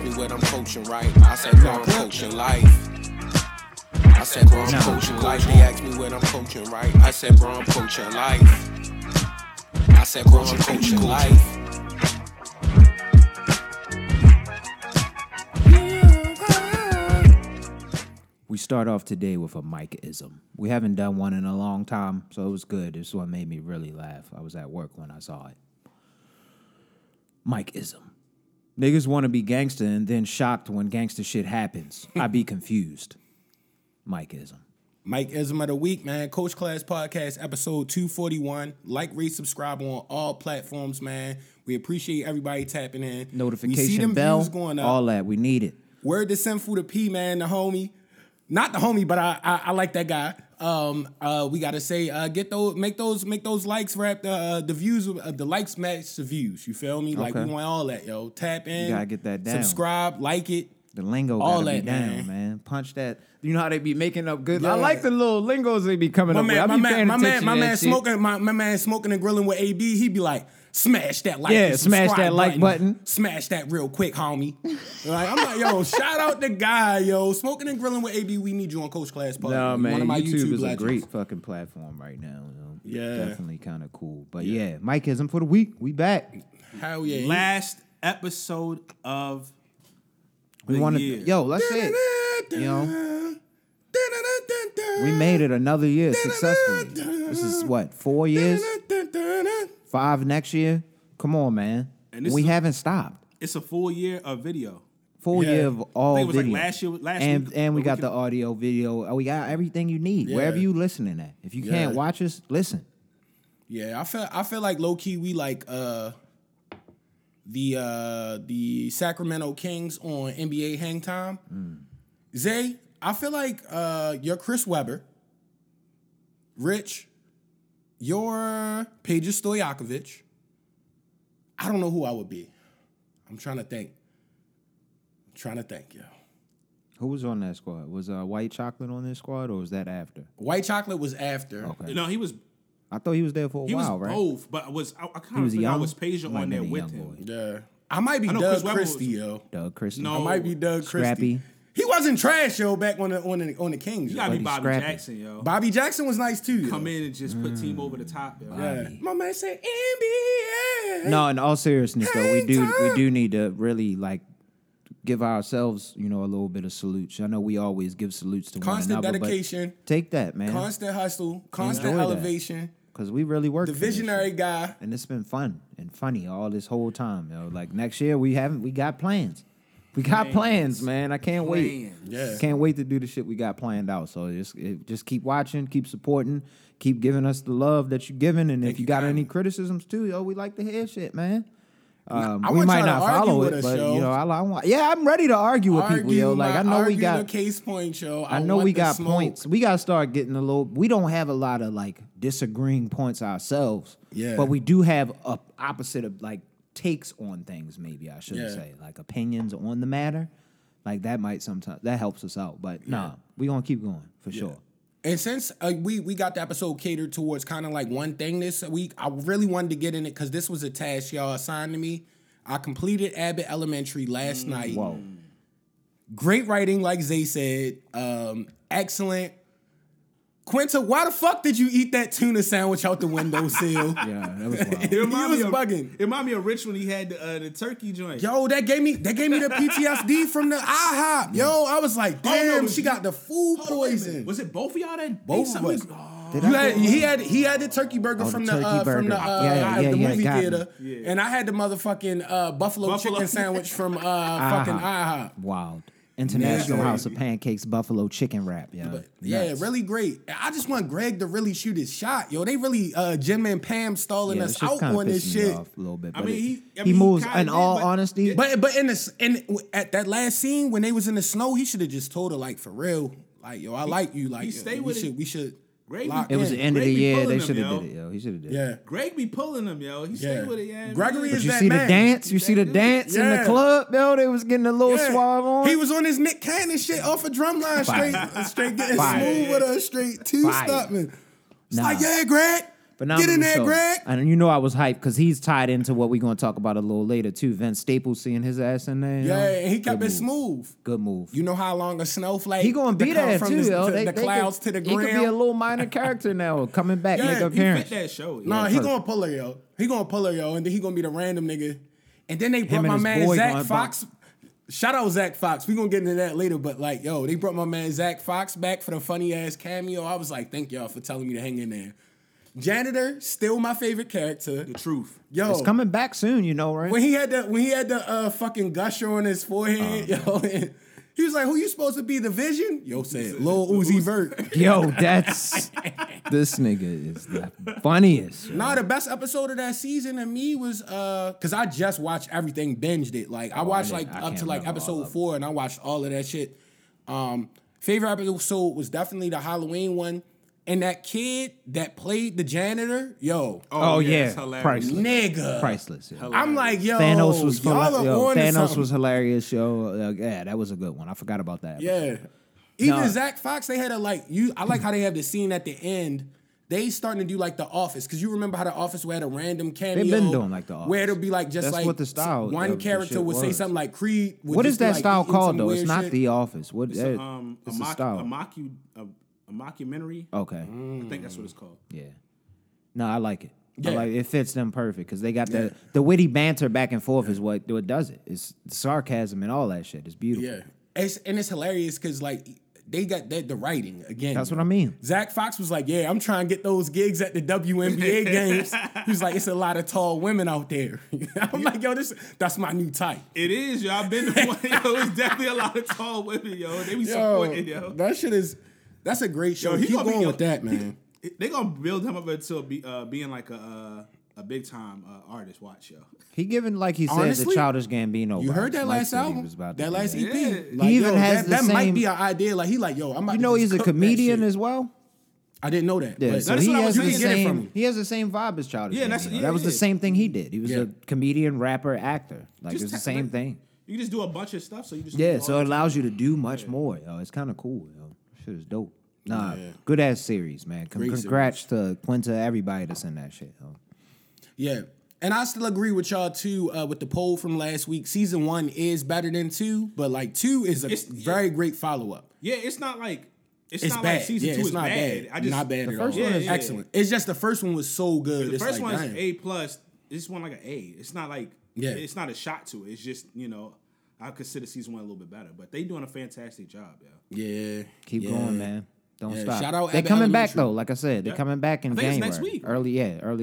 ask me what I'm coaching, right? I said, bro, I'm coaching life. I said, bro, I'm coaching life. They asked me what I'm coaching, right? I said, bro, I'm coaching life. I said, bro, I'm coaching life. We start off today with a Mike-ism. We haven't done one in a long time, so it was good. This one made me really laugh. I was at work when I saw it. Mike-ism. Niggas want to be gangster and then shocked when gangster shit happens. I be confused. Mike-ism. Mike-ism of the week, man. Coach Class Podcast, episode 241. Like, rate, subscribe on all platforms, man. We appreciate everybody tapping in. Notification we see them bell, views going up. All that. We need it. Word to Sinful to P, man, the homie. Not the homie, but I like that guy. We gotta say, get those, make those likes, wrap the views, the likes match the views. You feel me? Like okay. We want all that, yo. Tap in, you gotta get that down. Subscribe, like it. The lingo all gotta that be down, man. Punch that. You know how they be making up good. Yeah. I like the little lingos they be coming up with. My man smoking and grilling with AB. He be like, smash that like. Yeah, smash that like button. Smash that real quick, homie. Like, I'm like, yo, shout out the guy, yo. Smoking and grilling with AB, we need you on Coach Class Podcast. No, man, one of my YouTube is legends. A great fucking platform right now. You know? Yeah. Definitely kind of cool. But yeah, Mike-ism for the week. We back. Hell yeah. Last episode of the year. Yo, let's it. You know? We made it another year successfully. This is what, 4 years? 5 next year? Come on, man. And we haven't stopped. It's a full year of video. Full year of all video. I think it was like last year. And we got the audio, video. We got everything you need. Yeah. Wherever you listening at. If you can't watch us, listen. Yeah, I feel like low-key we like the Sacramento Kings on NBA Hang Time. Mm. Zay, I feel like you're Chris Webber, Rich, you're Peja Stojakovic. I don't know who I would be. I'm trying to think, yo. Who was on that squad? Was White Chocolate on this squad, or was that after? White Chocolate was after. Okay. No, he was. I thought he was there for a while, right? He was both, but I was Peja on there with him. Boy. Yeah. I might be Doug Christie, yo. Doug Christie. No, I might be Doug Christie. Scrappy. He wasn't trash, yo, back on the Kings. You gotta be Bobby Jackson, yo. Bobby Jackson was nice too. Yo. Come in and just put team over the top, yo. Yeah. My man said NBA. No, in all seriousness though, we do need to really like give ourselves, you know, a little bit of salutes. I know we always give salutes to one another. Constant dedication. Take that, man. Constant hustle. Constant elevation. Because we really worked. The visionary guy. And it's been fun and funny all this whole time, yo. Like next year we got plans. We got plans, man. I can't wait. Yeah. Can't wait to do the shit we got planned out. So just keep watching, keep supporting, keep giving us the love that you're giving. And if you got any criticisms too, yo, we like to hear shit, man. We might not follow it, but you know, I'm ready to argue with people, yo. Like I know we got case points, yo. I know we got points. We gotta start getting a little. We don't have a lot of like disagreeing points ourselves. Yeah, but we do have a opposite of like. Takes on things, maybe I shouldn't say, like opinions on the matter, like that might sometimes that helps us out. But nah, we gonna keep going for sure. And since we got the episode catered towards kind of like one thing this week, I really wanted to get in it because this was a task y'all assigned to me. I completed Abbott Elementary last night. Whoa, great writing, like Zay said, excellent. Quinta, why the fuck did you eat that tuna sandwich out the windowsill? Yeah, that was wild. It was bugging. It reminded me of Rich when he had the turkey joint. Yo, that gave me the PTSD from the IHOP. Yo, I was like, damn, she got the food poison. Was it both of y'all that? Both of us. He had the turkey burger from the movie theater, and I had the motherfucking buffalo chicken sandwich from fucking IHOP. Wild. International House of Pancakes Buffalo Chicken Wrap, yo. But, really great. I just want Greg to really shoot his shot, yo. They really Jim and Pam stalling us out on this shit. Off a little bit, I mean, he moves in all honesty. But at that last scene when they was in the snow, he should have just told her like for real, like yo, I like you, like stay with it. We should. It was the end of the year. They should have did it, yo. He should have did it. Yeah, Greg be pulling him, yo. He stayed with it, yeah. Gregory is that man. You see the dance in the club, yo. They was getting a little suave on. He was on his Nick Cannon shit off a drumline, straight getting smooth with her, straight two-stepping. It's like, yeah, Greg. But now get in there, so, Greg. And you know I was hyped because he's tied into what we're going to talk about a little later, too. Vince Staples seeing his ass in there. Yeah, know? He kept it smooth. Good move. You know how long a snowflake he gonna be there, from too, the, yo. To the clouds could, to the ground. He could be a little minor character now coming back, make appearance. He fit that show. No, he going to pull her, yo. He going to pull her, yo, and then he going to be the random nigga. And then they brought my man Zach Fox. Shout out Zach Fox. We're going to get into that later, but like, yo, they brought my man Zach Fox back for the funny-ass cameo. I was like, thank y'all for telling me to hang in there. Janitor, still my favorite character. The truth. Yo. It's coming back soon, you know, right? When he had the fucking gusher on his forehead, yo, he was like, who you supposed to be, the Vision? Yo said, Lil Uzi Vert. Yo, that's... This nigga is the funniest. Nah, the best episode of that season to me was... Because I just watched everything, binged it. Like, I watched up to like episode 4, and I watched all of that shit. Favorite episode was definitely the Halloween one. And that kid that played the janitor, yo. Oh yeah. Priceless. Nigga. Priceless. Yeah. I'm like, yo. Thanos was, Thanos was hilarious, yo. Yeah, that was a good one. I forgot about that. Yeah. Even Zach Fox, they had a like, you. I like how they have the scene at the end. They starting to do like The Office. Because you remember how The Office had a random cameo. They've been doing like The Office. Where it'll be like just that's like what the style one character would say something like Creed. What is that style called though? It's not The Office. It's a style. A mockumentary. Okay. I think that's what it's called. Yeah. No, I like it. Yeah. I like it. It fits them perfect because they got the witty banter back and forth is what does it. It's sarcasm and all that shit. It's beautiful. Yeah. It's hilarious because like they got the writing again. That's what I mean. Zach Fox was like, yeah, I'm trying to get those gigs at the WNBA games. He was like, it's a lot of tall women out there. I'm like, yo, that's my new type. It is, yo. I've been to one. Yo, it's definitely a lot of tall women, yo. They be supporting, yo. That shit is... That's a great show. Yo, keep going with that, man. They gonna build him up until being like a big time artist. Watch, yo. He giving like he says the Childish Gambino. You heard that last album, that last EP. Yeah. Like, he even has that same... might be an idea. Like he like, yo, I'm. You know, he's a comedian as well. I didn't know that. Yeah, so that's what I was trying to get from him. He has the same vibe as Childish. Yeah, that was the same thing he did. He was a comedian, rapper, actor. Like it's the same thing. You can just do a bunch of stuff. So you just so it allows you to do much more. Yo, it's kind of cool. Yo. Shit is dope. Nah, good ass series, man. Congrats to Quinta, everybody that's in that shit. Huh? Yeah, and I still agree with y'all too with the poll from last week. Season 1 is better than 2, but like 2 is a very great follow up. Yeah, it's not like it's not bad. Like season 2 is not bad. I just not bad at all. The first one is excellent. It's just the first one was so good. The first one is A plus. This one like an A. It's not like it's not a shot to it. It's just I consider season 1 a little bit better, but they doing a fantastic job, yo. Yeah, keep going, man. Don't stop. Shout out. They're coming back though. Like I said, they're coming back in January. It's next week. Early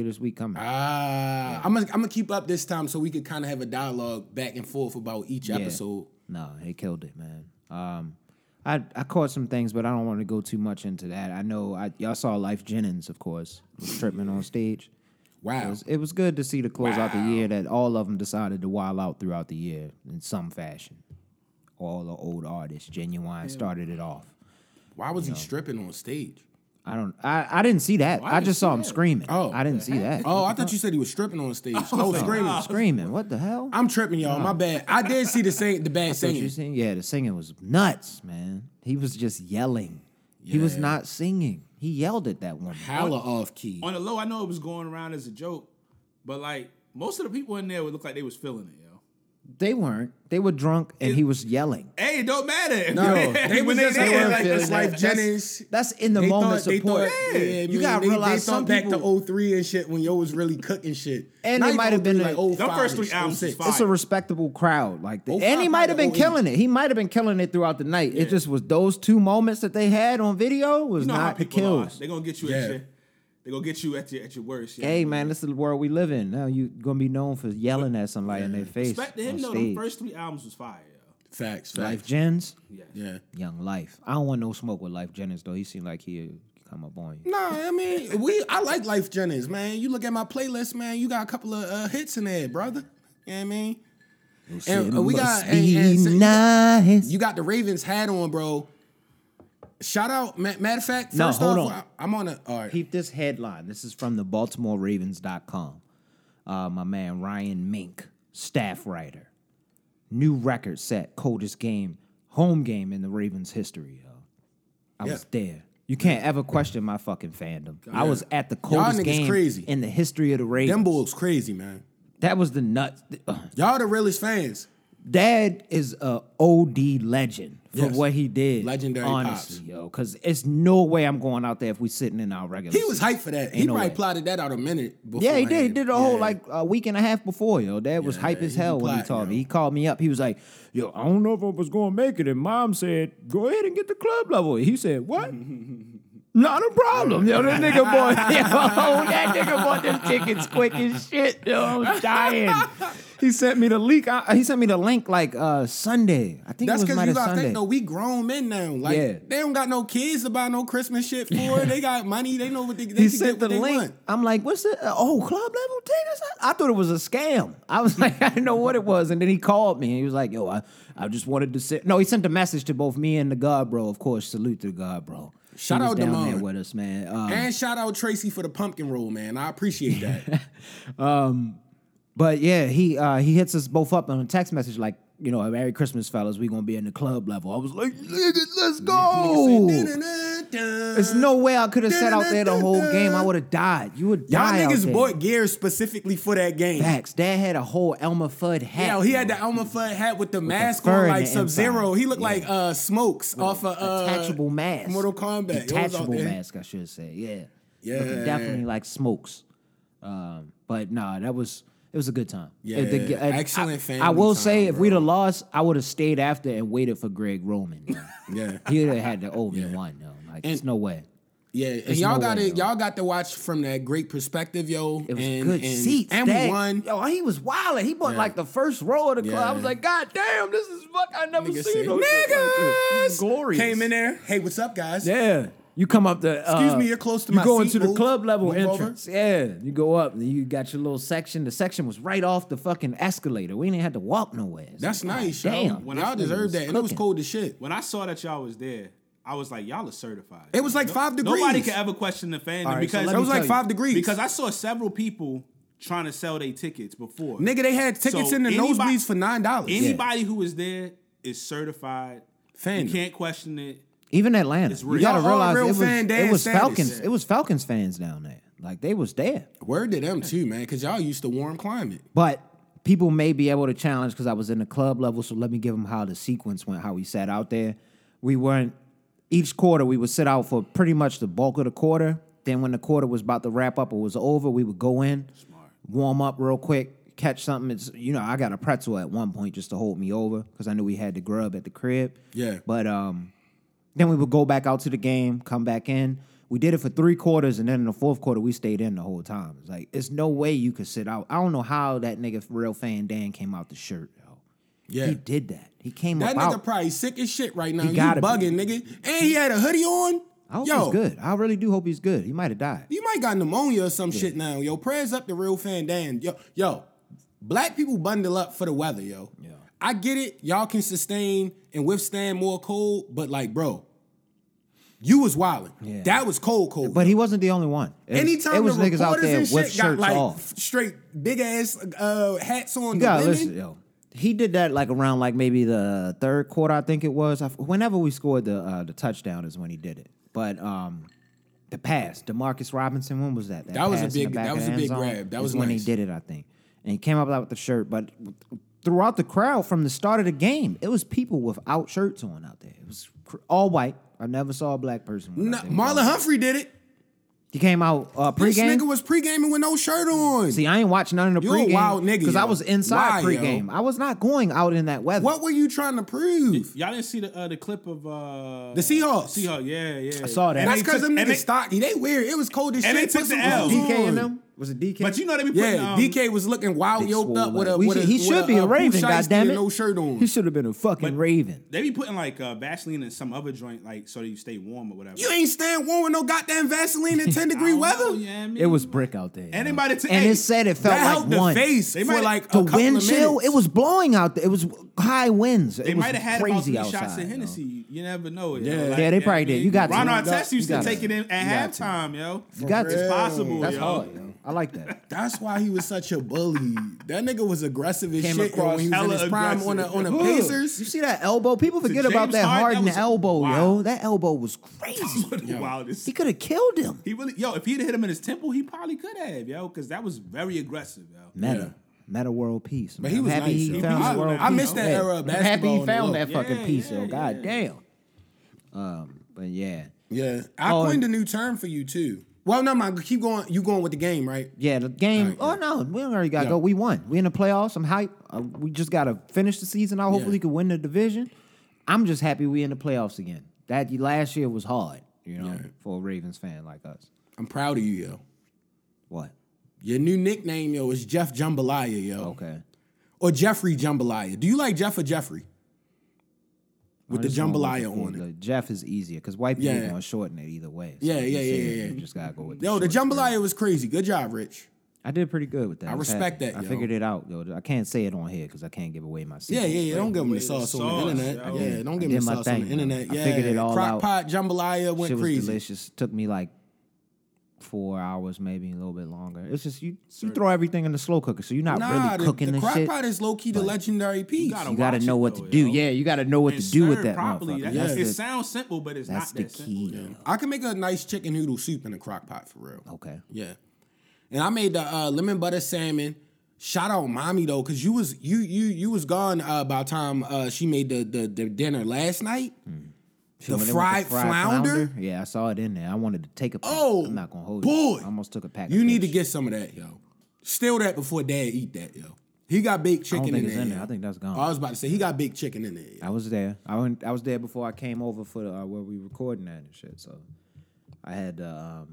this week coming. I'm gonna keep up this time so we could kind of have a dialogue back and forth about each episode. No, he killed it, man. I caught some things, but I don't want to go too much into that. I know y'all saw Life Jennings, of course, was tripping on stage. Wow. It was good to see to close out the year that all of them decided to wild out throughout the year in some fashion. All the old artists, Genuine started it off. Why was he stripping on stage? I didn't see that. I just saw him screaming. Oh, I didn't see that. Oh, I thought you said he was stripping on stage. Oh, no, screaming. What the hell? I'm tripping, y'all. My bad. I did see the bad singing. Yeah, the singing was nuts, man. He was just yelling. Yeah. He was not singing. He yelled at that woman. Hella off key. On the low, I know it was going around as a joke, but like most of the people in there would look like they was feeling it, yo. They weren't. They were drunk and he was yelling. Hey, it don't matter. No, they were just like this Life Jennings. That's in the moment support. You gotta realize some people back to 03 and shit when yo was really cooking shit. And they might have been like 05. The first 3 albums is fire. It's a respectable crowd like that. And he might have been killing it. He might have been killing it throughout the night. It just was those 2 moments that they had on video was not the kills. They gonna get you at shit. They gonna get you at your worst. Yeah. Hey man, this is the world we live in. Now you gonna be known for yelling at somebody in their face. Respect to him though. The first 3 albums was fire. Yo. Facts. Life Jennings. Yeah. Young Life. I don't want no smoke with Life Jennings though. He seemed like he come up on you. Nah, I mean I like Life Jennings, man. You look at my playlist, man. You got a couple of hits in there, brother. You know what I mean? And we got nice. You got the Ravens hat on, bro. Shout out, matter of fact, I'm on a... All right. Keep this headline. This is from the BaltimoreRavens.com. My man Ryan Mink, staff writer. New record set, coldest game, home game in the Ravens history. I was there. You can't ever question my fucking fandom. God, I was at the coldest game crazy. In the history of the Ravens. Them bulls crazy, man. That was the nuts. Y'all the realest fans. Dad is a OD legend for what he did. Legendary honestly, pops. Yo. Because it's no way I'm going out there if we sitting in our regular. He was hyped for that. He probably plotted that out a minute before. Yeah, he did. He did a whole like a week and a half before, yo. Dad was hype as hell when he told me. He called me up. He was like, yo, I don't know if I was going to make it. And Mom said, go ahead and get the club level. He said, what? Not a problem, yo. That nigga bought, them tickets quick as shit, yo. I was dying. He sent me the link. He sent me the link like Sunday. I think that's because you gotta think though. We grown men now. Like they don't got no kids to buy no Christmas shit for. They got money. They know what they. He sent the link. Want. I'm like, what's it? Oh, club level tickets. I thought it was a scam. I was like, I didn't know what it was. And then he called me and he was like, yo, I just wanted to sit. No, he sent a message to both me and the God bro. Of course, salute to the God bro. Shout out Damon with us, man, and shout out Tracy for the pumpkin roll, man. I appreciate that. But yeah, he hits us both up on a text message like, you know, Merry Christmas, fellas. We gonna be in the club level. I was like, let's go. There's no way I could have sat out there the whole game. I would have died. You would die. Y'all niggas bought gear specifically for that game. Facts. Dad had a whole Elmer Fudd hat. Yeah, he had the Elmer Fudd hat with the mask on, like Sub-Zero. He looked like Smokes off of detachable mask. Mortal Kombat. Detachable mask, I should say. Yeah. Looking definitely like Smokes. But nah, that was. It was a good time. Yeah, excellent family I will say, if we'd have lost, I would have stayed after and waited for Greg Roman. Yeah, he would have had the old one though. Like, there's no way. Yeah, and y'all got to watch from that great perspective, yo. It was good seats. And one, yo, he was wilding. He bought like the first row of the club. I was like, God damn, this is fuck. I never seen those niggas. Glorious. Came in there. Hey, what's up, guys? Yeah. You come up the... excuse me, you're close to my seat. You go into the club level entrance. Over. Yeah, you go up. You got your little section. The section was right off the fucking escalator. We didn't have to walk nowhere. That's like, nice, yo. Damn. When y'all deserved that. And it was cold as shit. When I saw that y'all was there, I was like, y'all are certified. It was like 5 degrees. Nobody could ever question the fandom. Right, because it was like 5 degrees. Because I saw several people trying to sell their tickets before. Nigga, they had tickets in the nosebleeds for $9. Anybody who is there is certified. Fandom. You can't question it. Even Atlanta, you gotta realize it was Falcons. It was Falcons fans down there, like they was there. Word to them too, man, because y'all used to warm climate. But people may be able to challenge because I was in the club level. So let me give them how the sequence went, how we sat out there. We weren't each quarter. We would sit out for pretty much the bulk of the quarter. Then when the quarter was about to wrap up or was over, we would go in, warm up real quick, catch something. It's, you know, I got a pretzel at one point just to hold me over because I knew we had the grub at the crib. Yeah, but then we would go back out to the game, come back in. We did it for 3 quarters, and then in the fourth quarter, we stayed in the whole time. It's like, there's no way you could sit out. I don't know how that nigga Real Fan Dan came out the shirt, yo. Yeah. He did that. He came out. That nigga probably sick as shit right now. He got bugging, nigga. And he had a hoodie on. I hope he's good. I really do hope he's good. He might have died. He might got pneumonia or some shit now. Yo, prayers up to Real Fan Dan. Yo, black people bundle up for the weather, yo. Yeah. I get it. Y'all can sustain and withstand more cold, but like, bro, you was wildin'. Yeah. That was cold. But he wasn't the only one. Anytime it was niggas out there with shirts off, straight big ass hats on. Yeah, listen, yo, he did that like around like maybe the third quarter, I think it was. Whenever we scored the touchdown is when he did it. But the pass, Demarcus Robinson, when was that? That was a big. That was a big grab. That was when he did it, I think, and he came up with the shirt, but. Throughout the crowd from the start of the game, it was people without shirts on out there. It was all white. I never saw a black person. Marlon Humphrey did it. He came out pregame. This nigga was pregaming with no shirt on. See, I ain't watching none of the pregame. You a wild nigga. Because I was inside pregame. I was not going out in that weather. What were you trying to prove? Y'all didn't see the clip of... the Seahawks. Yeah. I saw that. And that's because them niggas stocky. They weird. It was cold as shit. And they took the L. DK in them. Was it DK? But you know they be putting... Yeah, DK was looking wild, yoked up with a... He should be a Raven, goddammit. No shirt on. He should have been a fucking Raven. They be putting like Vaseline and some other joint like so that you stay warm or whatever. You ain't staying warm with no goddamn Vaseline in 10 degree weather. Yeah, it was brick out there. Anybody and it said it felt like the one. Face they for like the wind chill, it was blowing out there. It was high winds. They might have had crazy about 3 shots of Hennessy. You never know. Yeah, they probably did. You got to. Ron Artest used to take it in at halftime, yo. You got to. It's possible, yo. That's hard, yo. I like that. That's why he was such a bully. That nigga was aggressive as shit when he was in his prime on the Pacers. You see that elbow? People forget about that Harden elbow, yo. That elbow was crazy. He could have killed him. He really, yo, if he'd hit him in his temple, he probably could have, yo, because that was very aggressive, yo. Meta world peace. But he was happy he found world peace. I missed that era of basketball. Happy he found that fucking peace, yo. God damn. But yeah. Yeah. I coined a new term for you, too. Well, no, man, keep going. You going with the game, right? Yeah, the game. Right, oh, no, we already got to go. We won. We in the playoffs. I'm hyped. We just got to finish the season out. Hopefully, we can win the division. I'm just happy we in the playoffs again. That last year was hard, you know, for a Ravens fan like us. I'm proud of you, yo. What? Your new nickname, yo, is Jeff Jambalaya, yo. Okay. Or Jeffrey Jambalaya. Do you like Jeff or Jeffrey? With the jambalaya on it. Jeff is easier because white people are going to shorten it either way. So yeah. You just got to go with it. Yo, the jambalaya was crazy. Good job, Rich. I did pretty good with that. I respect that, yo. I figured it out, though. I can't say it on here because I can't give away my secret. Yeah. Don't give me the sauce on the internet. Yeah, don't give me the sauce on the internet. Yeah, I figured it all out. Crockpot jambalaya went crazy. It was delicious. Took me like 4 hours, maybe a little bit longer. It's just you throw everything in the slow cooker, so you're not really cooking this shit. The crock pot is low key the legendary piece. You gotta know what to do. Yeah, you gotta know what to do with that properly. It sounds simple, but it's not that simple. That's the key. I can make a nice chicken noodle soup in a crock pot for real. Okay. Yeah, and I made the lemon butter salmon. Shout out mommy though, cause you was gone by the time she made the dinner last night. The fried flounder? Yeah, I saw it in there. I wanted to take a pack. Oh, I'm not going to hold it. I almost took a pack. You need to get some of that, yo. Steal that before dad eat that, yo. He got baked chicken in there. I think that's gone. I was about to say, he got baked chicken in there. Yo. I was there. I was there before I came over for where we recording that and shit. So I had to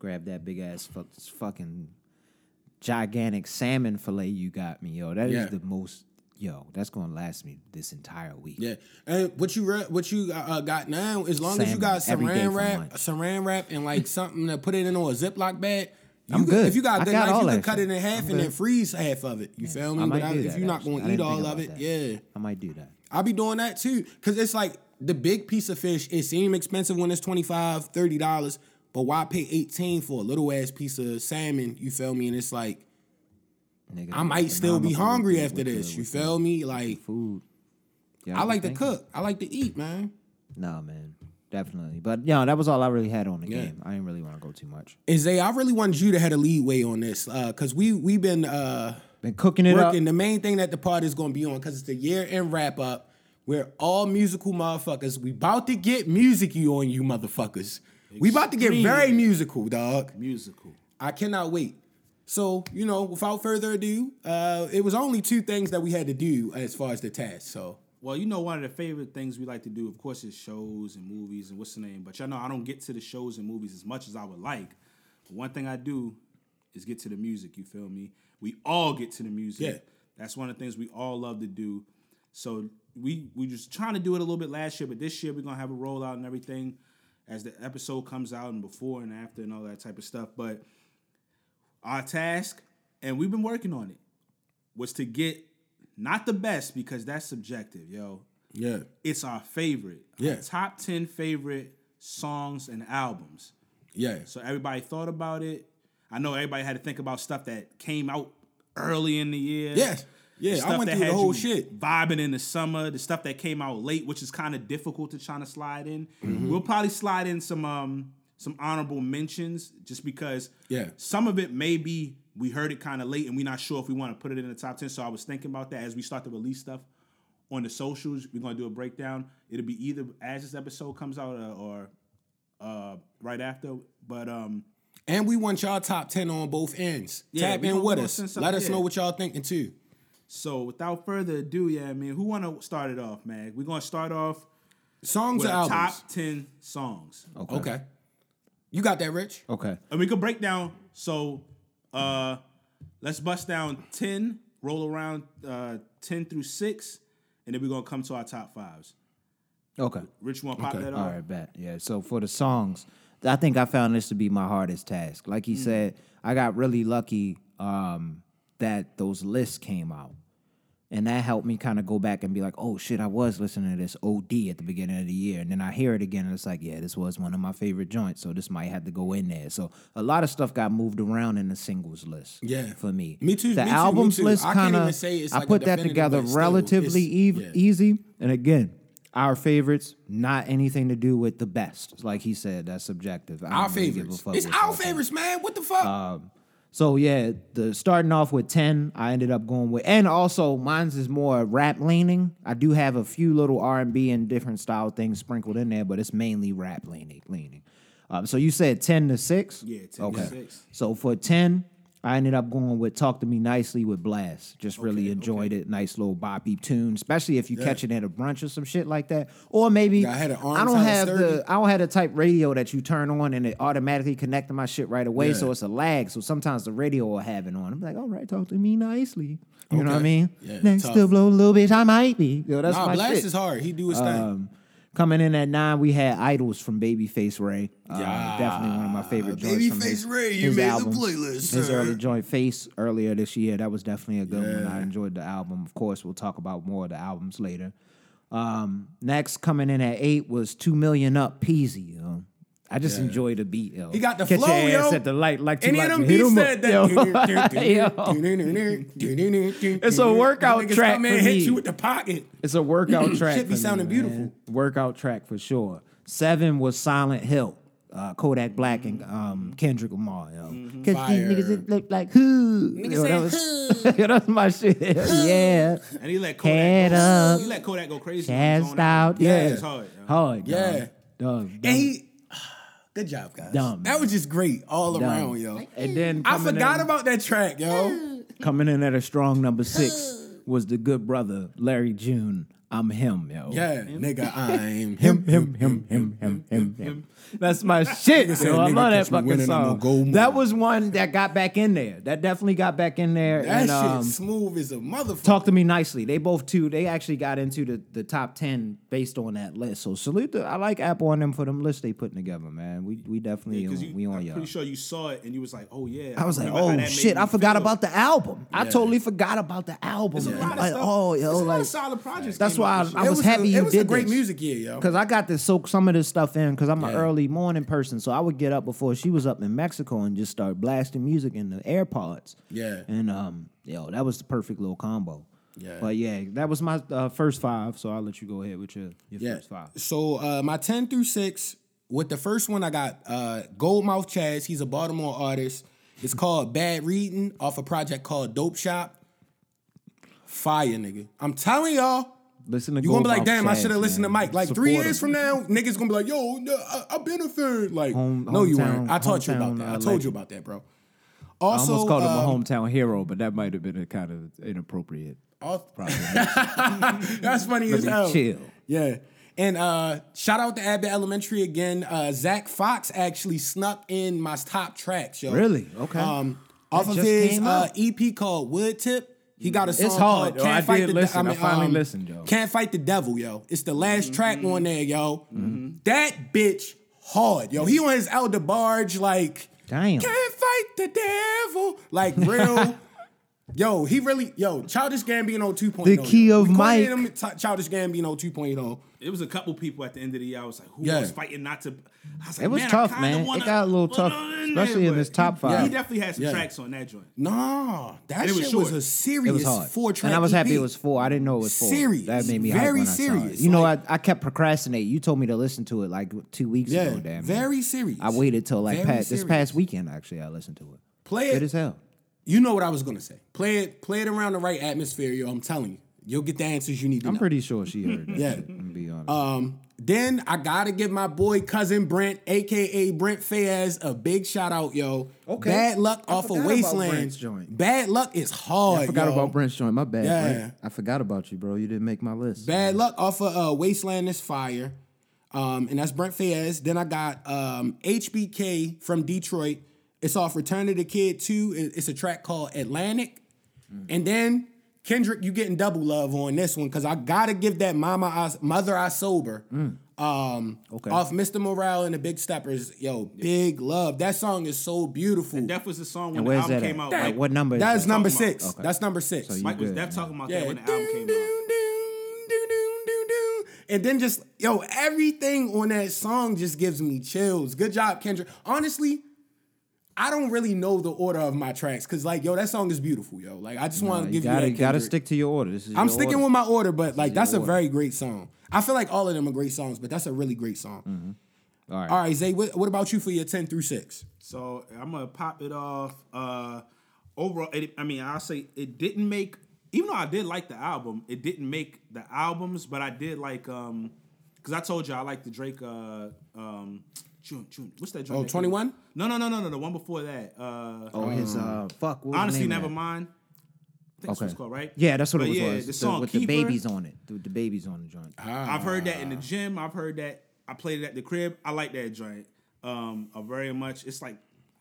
grab that big ass fucking gigantic salmon fillet you got me, yo. That is the most... Yo, that's gonna last me this entire week. Yeah, and what you got now, as long as you got saran wrap, and like something to put it in on a Ziploc bag, I'm good. If you got a good knife, you can cut it in half and then freeze half of it. You feel me? But if you're not gonna eat all of it, yeah, I might do that. I'll be doing that too, cause it's like the big piece of fish. It seems expensive when it's $25, $30, but why pay $18 for a little ass piece of salmon? You feel me? And it's like. Nigga, I might still be hungry after this. You feel me? Like food. I like to cook. I like to eat, man. Nah, man. Definitely. But yeah, that was all I really had on the game. I didn't really want to go too much. And Zay, I really wanted you to have a leadway on this. Cause we've been cooking it up. The main thing that the party is gonna be on, because it's the year-end wrap up. We're all musical motherfuckers. We about to get musicy on you motherfuckers. Extreme. We about to get very musical, dog. Musical. I cannot wait. So, you know, without further ado, it was only two things that we had to do as far as the task. So, well, you know, one of the favorite things we like to do, of course, is shows and movies and what's the name. But y'all know I don't get to the shows and movies as much as I would like. But one thing I do is get to the music. You feel me? We all get to the music. Yeah. That's one of the things we all love to do. So we just trying to do it a little bit last year, but this year we're going to have a rollout and everything as the episode comes out and before and after and all that type of stuff. But our task, and we've been working on it, was to get not the best because that's subjective, yo. Yeah. It's our favorite. Yeah. Our top 10 favorite songs and albums. Yeah. So everybody thought about it. I know everybody had to think about stuff that came out early in the year. Yes. Yeah. I went through the whole shit. Vibing in the summer, the stuff that came out late, which is kind of difficult to try to slide in. Mm-hmm. We'll probably slide in some honorable mentions just because some of it may be we heard it kind of late and we're not sure if we want to put it in the top 10. So I was thinking about that as we start to release stuff on the socials. We're going to do a breakdown. It'll be either as this episode comes out or right after. But and we want y'all top 10 on both ends. Yeah, tap in with us. Let us know what y'all thinking too. So without further ado, who want to start it off, man? We're going to start off songs with or albums? Top 10 songs. Okay. You got that, Rich? Okay. And we could break down. So let's bust down 10, roll around 10 through 6, and then we're going to come to our top fives. Okay. Rich, you want to pop that off? All right, bet. Yeah, so for the songs, I think I found this to be my hardest task. Like he said, I got really lucky that those lists came out. And that helped me kind of go back and be like, oh, shit, I was listening to this OD at the beginning of the year. And then I hear it again, and it's like, yeah, this was one of my favorite joints, so this might have to go in there. So a lot of stuff got moved around in the singles list for me. Me too. The albums list kind of, I put that together relatively easy. And again, our favorites, not anything to do with the best. Like he said, that's subjective. Our favorites. It's our favorites, man. What the fuck? So, yeah, the starting off with 10, I ended up going with... And also, mine's is more rap-leaning. I do have a few little R&B and different style things sprinkled in there, but it's mainly rap-leaning. So you said 10 to 6? Yeah, 10 to 6. So for 10, I ended up going with Talk to Me Nicely with Blast. Just really enjoyed it. Nice little boppy tune, especially if you catch it at a brunch or some shit like that. Or maybe I don't have the type radio that you turn on and it automatically connects to my shit right away, so it's a lag. So sometimes the radio will have it on. I'm like, all right, talk to me nicely. You know what I mean? Yeah, next to blow a little bitch, I might be. Yo, that's my Blast shit. Is hard. He do his thing. Coming in at 9, we had Idols from Babyface Ray. Definitely one of my favorite joints. Babyface Ray, you made the playlist. His early joint, Face, earlier this year. That was definitely a good one. I enjoyed the album. Of course, we'll talk about more of the albums later. Next, coming in at 8 was 2 Million Up, Peasy. I just enjoy the beat, yo. He got the flow, yo. Catch your ass at the light like you like me. Hit him up, yo. It's a workout track for me. Hit you with the pocket. It's a workout track. Should be sounding beautiful. Workout track for sure. 7 was Silent Hill, Kodak Black and Kendrick Lamar, yo. Because these niggas look like who? Niggas say who? Yo, that's my shit. Yeah. And he let Kodak go crazy. Cast out. Yeah, it's hard. Hard. Yeah. And he... Good job, guys. Dumb. That was just great all around, yo. And then I forgot about that track, yo. Coming in at a strong number 6 was the good brother, Larry June. I'm him, yo. Yeah, nigga, I'm him. That's my shit, yo. I love that fucking song. That was one that got back in there. That definitely got back in there. That shit smooth as a motherfucker. Talk to Me Nicely. They actually got into the top 10 based on that list. So salute I like Apple on them for them lists they putting together, man. We definitely we on y'all. I'm pretty sure you saw it and you was like, oh yeah. I was like, oh shit, I forgot about the album. I totally forgot about the album. It's a lot of stuff. Oh, yo, it's a lot of solid projects. That's why I was happy you did this. It was a great music year, yo. Because I got to soak some of this stuff in because I'm an early morning person. So I would get up before she was up in Mexico and just start blasting music in the AirPods. Yeah. And, yo, that was the perfect little combo. Yeah. But, yeah, that was my first 5. So I'll let you go ahead with your first 5. So my 10 through 6, with the first one I got Goldmouth Chaz. He's a Baltimore artist. It's called Bad Reading off a project called Dope Shop. Fire, nigga. I'm telling y'all. Listen to you gonna be like, damn, I should have listened to Mike. Like, 3 years from now, niggas gonna be like, yo, I've been a fan. Like, no, you weren't. I taught you about that. I told you about that, bro. Also, I almost called him a hometown hero, but that might have been a kind of inappropriate. That's funny as hell. Chill. Yeah. And shout out to Abbott Elementary again. Zach Fox actually snuck in my top tracks, yo. Really? Okay. Off of his EP called Wood Tip. He got a song called I finally listened, yo. Can't Fight the Devil, yo. It's the last track on there, yo. Mm-hmm. That bitch hard, yo. He on his El DeBarge, like, damn. Can't fight the devil. Like, real. Yo, he really, Childish Gambino 2.0. The key of Mike. Childish Gambino 2.0. It was a couple people at the end of the year. I was like, who was fighting not to? I was like, it was tough, man. It got a little tough, especially in this top 5. Yeah, he definitely had some tracks on that joint. Nah, that shit was a serious 4-track. And I was happy it was 4. I didn't know it was 4. Serious. That made me hype when I saw it. Very serious. You know, I kept procrastinating. You told me to listen to it like 2 weeks ago, damn. Very serious. I waited till like this past weekend, actually, I listened to it. Play it. Good as hell. You know what I was going to say. Play it around the right atmosphere, yo. I'm telling you. You'll get the answers you need to know. I'm pretty sure she heard that. Yeah. I'm going to be honest. Then I got to give my boy Cousin Brent, a.k.a. Brent Fayez, a big shout out, yo. Okay. Bad Luck off of Wasteland. Bad Luck is hard, I forgot about Brent's joint. My bad, Brent. I forgot about you, bro. You didn't make my list. Bad Luck off of Wasteland is fire. And that's Brent Fayez. Then I got HBK from Detroit. It's off Return of the Kid 2. It's a track called Atlantic. And then Kendrick, you getting double love on this one because I gotta give that Mother I Sober off Mr. Morale and the Big Steppers. Yo, big love. That song is so beautiful. And Def was the song when the album came out. Like what number? That's number 6. Okay. That's number 6. So Mike was Def talking about that when the album came out. And then just, yo, everything on that song just gives me chills. Good job, Kendrick. Honestly, I don't really know the order of my tracks because, like, yo, that song is beautiful, yo. Like, I just want to give you that, Kendrick. You got to stick to your order. This is I'm sticking order. With my order, but, like, that's a very great song. I feel like all of them are great songs, but that's a really great song. Mm-hmm. All right. All right, Zay, what about you for your 10 through 6? So, I'm going to pop it off. Overall, I'll say it didn't make... Even though I did like the album, it didn't make the albums, but I did like, because I told you I liked the Drake, June, what's that joint? Oh, 21? No, the one before that. Honestly, never mind. I think that's what it's called, right? Yeah, that's what it was. Yeah, the song with the babies on it. The babies on the joint. I've heard that in the gym. I've heard that. I played it at the crib. I like that joint very much. It's like,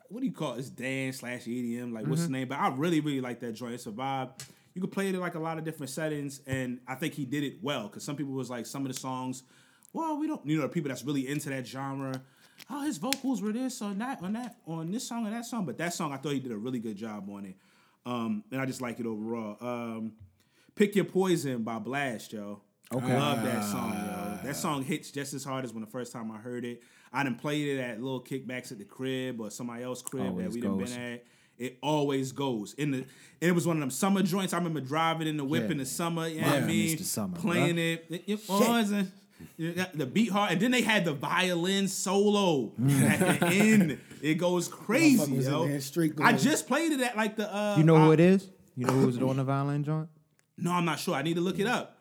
what do you call it? It's dance / EDM, like what's the name? But I really, really like that joint. It's a vibe. You could play it in like a lot of different settings, and I think he did it well because some people was like, some of the songs, well, we don't, the people that's really into that genre, oh, his vocals were this or that, on this song or that song, but that song, I thought he did a really good job on it, and I just like it overall. Pick Your Poison by Blast, yo. Okay. I love that song, yo. That song hits just as hard as when the first time I heard it. I done played it at little kickbacks at the crib or somebody else's crib that we done been at. It always goes. And it was one of them summer joints. I remember driving in the whip in the summer. You know what I mean? Summer, playing it was. And, the beat hard. And then they had the violin solo at the end. It goes crazy, yo. I just played it at like the... you know who it is? You know who was doing the violin joint? No, I'm not sure. I need to look it up.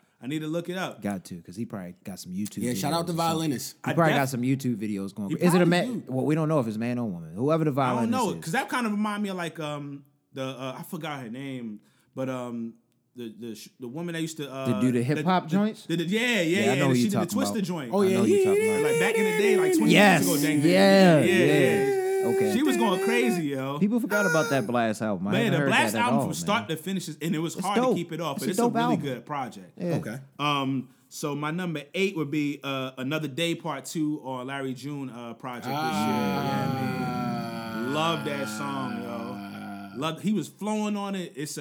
Got to, because he probably got some YouTube videos. Yeah, shout out the violinist. He probably got some YouTube videos going. Is it a man? Well, we don't know if it's man or woman. Whoever the violinist is. I don't know, because that kind of remind me of like I forgot her name, but the woman that used to... To do the hip-hop joints? Yeah. I know she did the Twister joint. Oh, yeah. I know you're talking about. Like back in the day, like 20 years ago. Yeah. Okay. She was going crazy, yo. People forgot about that Blast album. Man, the Blast album from start to finish, and it was hard to keep it off, but it's a really good project. Yeah. Okay. So my number 8 would be Another Day Part 2 on Larry June project this year. Yeah, man. Love that song, yo. He was flowing on it. It's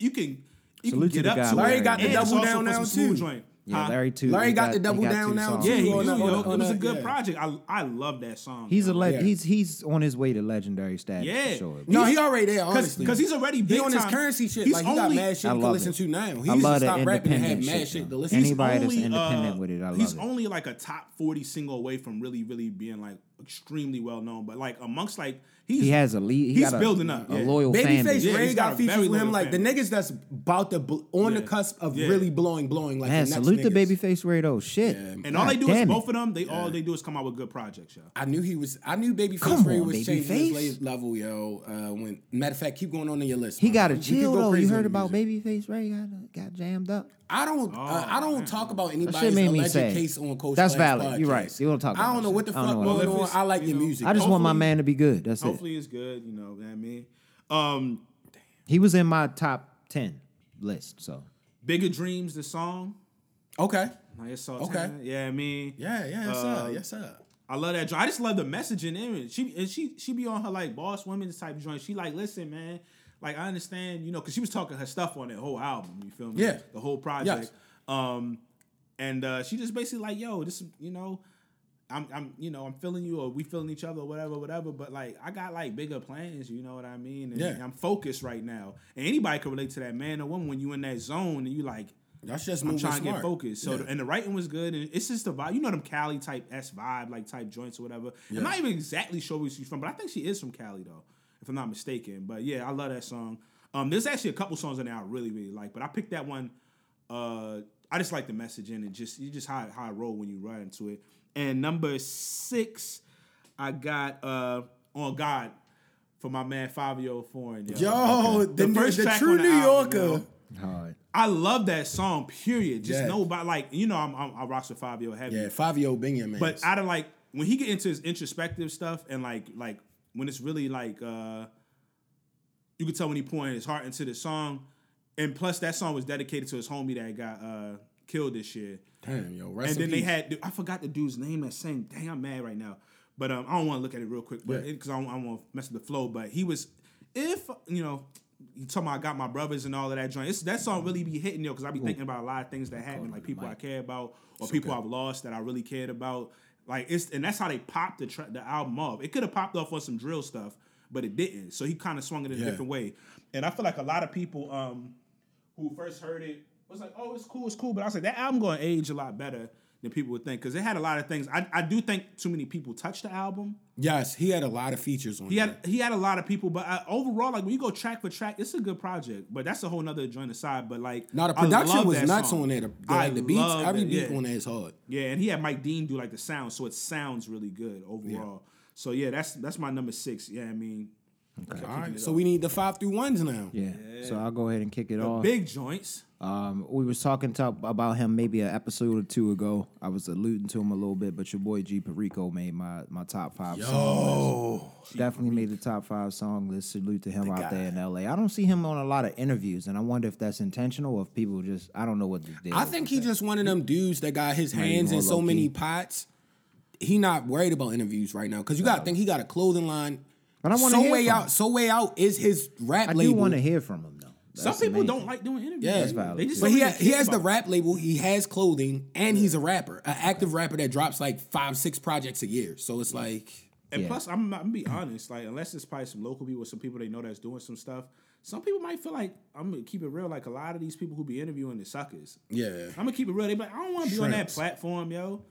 you can get up to it. Larry got the double down now too. Yeah, Larry too. Larry got the double down now too. Yeah, he do, yo. It was a good project. I love that song. He's he's on his way to legendary status for sure. No, he already there, honestly. Because he's already big on his currency shit. Like, he got mad shit to listen to now. He used to stop rapping and have mad shit to listen to. Anybody that's independent with it, I love it. He's only like a top 40 single away from really, really being like extremely well known. But like amongst like... He has a lead. He's building up. A loyal fan. Babyface Ray got features with him. Like, the niggas that's about to on the cusp of really blowing. Like, man, the next salute to Babyface Ray, though. Shit. Yeah. And all they do is both of them. They all they do is come out with good projects, yo. I knew Babyface Ray was changing his level, yo. When matter of fact, keep going on in your list. He got a chill though. You heard about Babyface Ray got jammed up. I don't talk about anybody's alleged case on Coach. That's valid. You're right. You don't talk. I don't know what the fuck going on. I like your music. I just want my man to be good. That's it. Hopefully it's good, you know what I mean. He was in my top 10 list. So Bigger Dreams, the song. Okay. It's all time. Yeah, I mean. Yeah, yes sir. I love that joint. I just love the messaging in it. She be on her like Boss Women type joint. She like, listen, man, like I understand, because she was talking her stuff on that whole album. You feel me? Yeah. The whole project. Yes. And she just basically like, yo, this, I'm feeling you, or we feeling each other, or whatever. But like, I got like bigger plans. You know what I mean? And I'm focused right now. And anybody can relate to that, man or woman, when you in that zone and you like, that's just I'm trying to get focused. So and the writing was good, and it's just the vibe. You know them Cali type S vibe, like type joints or whatever. Yeah. I'm not even exactly sure where she's from, but I think she is from Cali though, if I'm not mistaken. But yeah, I love that song. There's actually a couple songs in there I really really like, but I picked that one. I just like the message in it. Just how it roll when you ride into it. And number 6, I got On God for my man Fabio Foreign. Yo, the true New Yorker. Hard. I love that song, period. Just nobody like, I rock with Fabio heavy. Yeah, Fabio Bingham, man. But out of like, when he get into his introspective stuff and like when it's really like, you can tell when he pouring his heart into the song, And plus, that song was dedicated to his homie that got killed this year. Damn, yo. Rest and then peace. They had, I forgot the dude's name that sang. Dang, I'm mad right now. But I don't want to look at it real quick, but because I don't want to mess with the flow. But he was, if, you know, you talking about I Got My Brothers and all of that joint. It's, that song really be hitting, yo, because I be thinking about a lot of things that happen, like people I care about or it's people I've lost that I really cared about. Like it's, and that's how they popped the album off. It could have popped off on some drill stuff, but it didn't. So he kind of swung it in a different way. And I feel like a lot of people who first heard it was like, oh, it's cool. But I was like, that album going to age a lot better than people would think because it had a lot of things. I do think too many people touched the album. Yes, he had a lot of features on it. He had a lot of people, but overall, like when you go track for track, it's a good project. But that's a whole nother joint aside. But like, now the production was nuts on there. The beats, every beat on there is hard. Yeah, and he had Mike Dean do like the sound, so it sounds really good overall. Yeah. So yeah, that's my number 6. Yeah, I mean. Okay. All right, so we need the 5 through 1s now. Yeah. So I'll go ahead and kick it off. Big joints. We was talking about him maybe an episode or two ago. I was alluding to him a little bit, but your boy G Perico made my top 5 song list. Definitely made the top 5 song list. Salute to him there in LA. I don't see him on a lot of interviews, and I wonder if that's intentional or if people just, I don't know what they did. I think he's just one of them dudes that got his hands in so many pots. He not worried about interviews right now because you got to think he got a clothing line. But I want to So Way Out is his rap label. I do want to hear from him, though. That's some people don't like doing interviews. Yeah, that's valid. But he has the rap label, he has clothing, and he's a rapper, an active rapper that drops like 5-6 projects a year. So it's like... And plus, I'm going to be honest, like unless it's probably some local people, some people they know that's doing some stuff, some people might feel like, I'm going to keep it real, like a lot of these people who be interviewing the suckers. Yeah. I'm going to keep it real. They be like, I don't want to be on that platform, yo.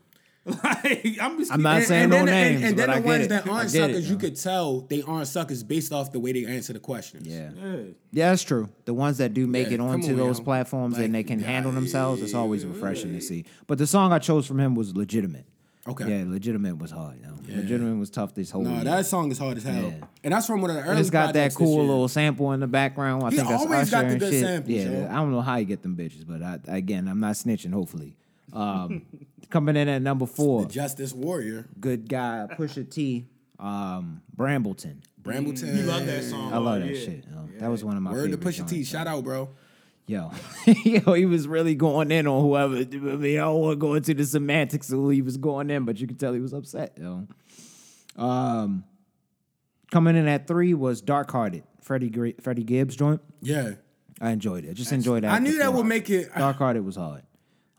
Like, I'm not saying no names, and then the ones that aren't suckers, you could tell they aren't suckers based off the way they answer the questions. Yeah, that's true. The ones that do make it onto those platforms and they can handle themselves, it's always refreshing to see. But the song I chose from him was Legitimate. Okay. Yeah, Legitimate was hard. Legitimate was tough this whole year. That song is hard as hell. Yeah. And that's from one of the early projects. It's got that cool little sample in the background. I think that's always got the good samples. Yeah, I don't know how you get them bitches, but again, I'm not snitching, hopefully. Coming in at number 4, the Justice Warrior, good guy Pusha T, Brambleton. You love that song. I love that shit. That was one of my favorite to Pusha songs, T. Shout out, bro. Yo, he was really going in on whoever. I mean, I don't want to go into the semantics of who he was going in, but you could tell he was upset. Yo, coming in at 3 was Dark Hearted, Freddie Gibbs joint. Yeah, I enjoyed it. I enjoyed that. I knew that would make it. Dark Hearted was hard.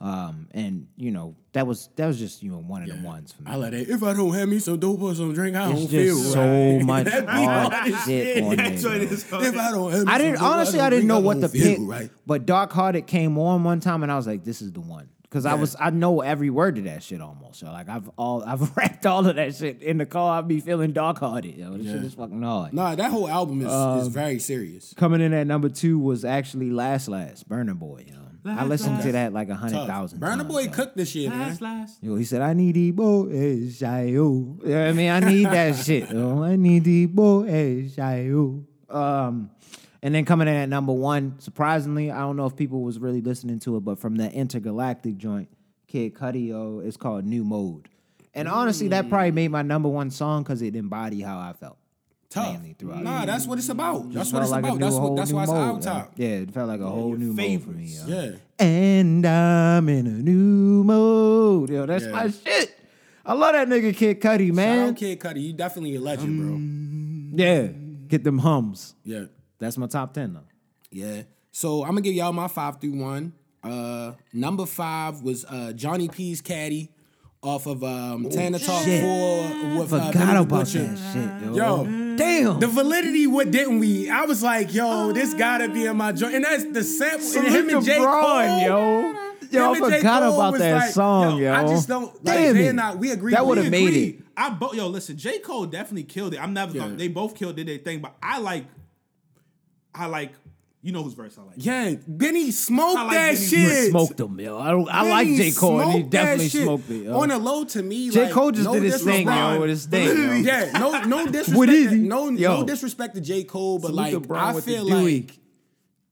And you know that was just one of the ones for me. I like that. If I don't have me some dope or some drink, I don't feel so much hard shit on there. If I don't have, I didn't know what to pick. Right. But Dark Hearted came on one time, and I was like, this is the one because I know every word to that shit almost. So like I've racked all of that shit in the car. I'd be feeling Dark Hearted. This shit is fucking hard. Nah, that whole album is very serious. Coming in at number 2 was actually Last Burner Boy. I listened to that like 100,000 times. Burna Boy cooked this year, man. Yo, he said, I need the boy, shayo. You know what I mean? I need that shit. Yo. I need the boy, shayo. And then coming in at number 1, surprisingly, I don't know if people was really listening to it, but from that intergalactic joint, Kid Cudi, it's called New Mode. And honestly, that probably made my number 1 song because it embodied how I felt. Tough. Nah, that's what it's about. That's what it's about. That's why it's out top. Yeah, it felt like a whole new mode for me. Yeah. And I'm in a new mode. Yo, that's my shit. I love that nigga Kid Cudi, man. Shout out Kid Cudi. You definitely a legend, bro. Yeah. Get them hums. Yeah. That's my top 10, though. Yeah. So I'm going to give y'all my 5 through 1. Number 5 was Johnny P's Caddy. Off of Tana Talk 4 with forgot about that shit, yo. Damn. The validity, what didn't we? I was like, yo, this gotta be in my joint. And that's the sample. So and him and J. Cole, yo. Yo, I forgot about that song, yo. I just don't. Like, they're not. We agree. That would have made it. Yo, listen, J. Cole definitely killed it. I'm never. Yeah. They both did their thing, but I like. You know whose verse I like. Yeah, Benny smoked that shit. Smoked him, yo. I like J. Cole, and he definitely smoked it. Yo. On a low to me, J. Cole just did his thing, yo. Yeah, no disrespect. No disrespect to J. Cole, but like I feel like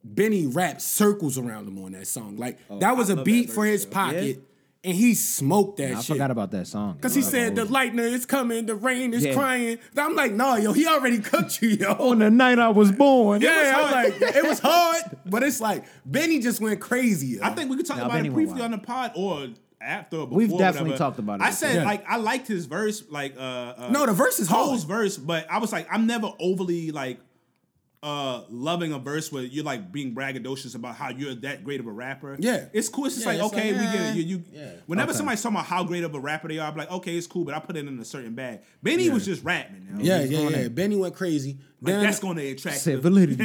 Benny wrapped circles around him on that song. Like that was a beat for his pocket. And he smoked that shit. I forgot about that song. Because he said, the lightning is coming, the rain is crying. I'm like, no, yo, he already cooked you, yo. On the night I was born. Yeah, I was like, it was hard. But it's like, Benny just went crazy. Yo. I think we could talk about it briefly on the pod or after or before. We've definitely talked about it. I said, like, I liked his verse. Like, no, the verse is Cole's verse. But I was like, I'm never overly, like, loving a verse where you're like being braggadocious about how you're that great of a rapper. Yeah. It's cool. It's just like, it's okay, like, we get it. Whenever somebody's talking about how great of a rapper they are, I'm like, okay, it's cool, but I put it in a certain bag. Benny was just rapping. You know? Benny went crazy. Like, then, that's going to attract validity.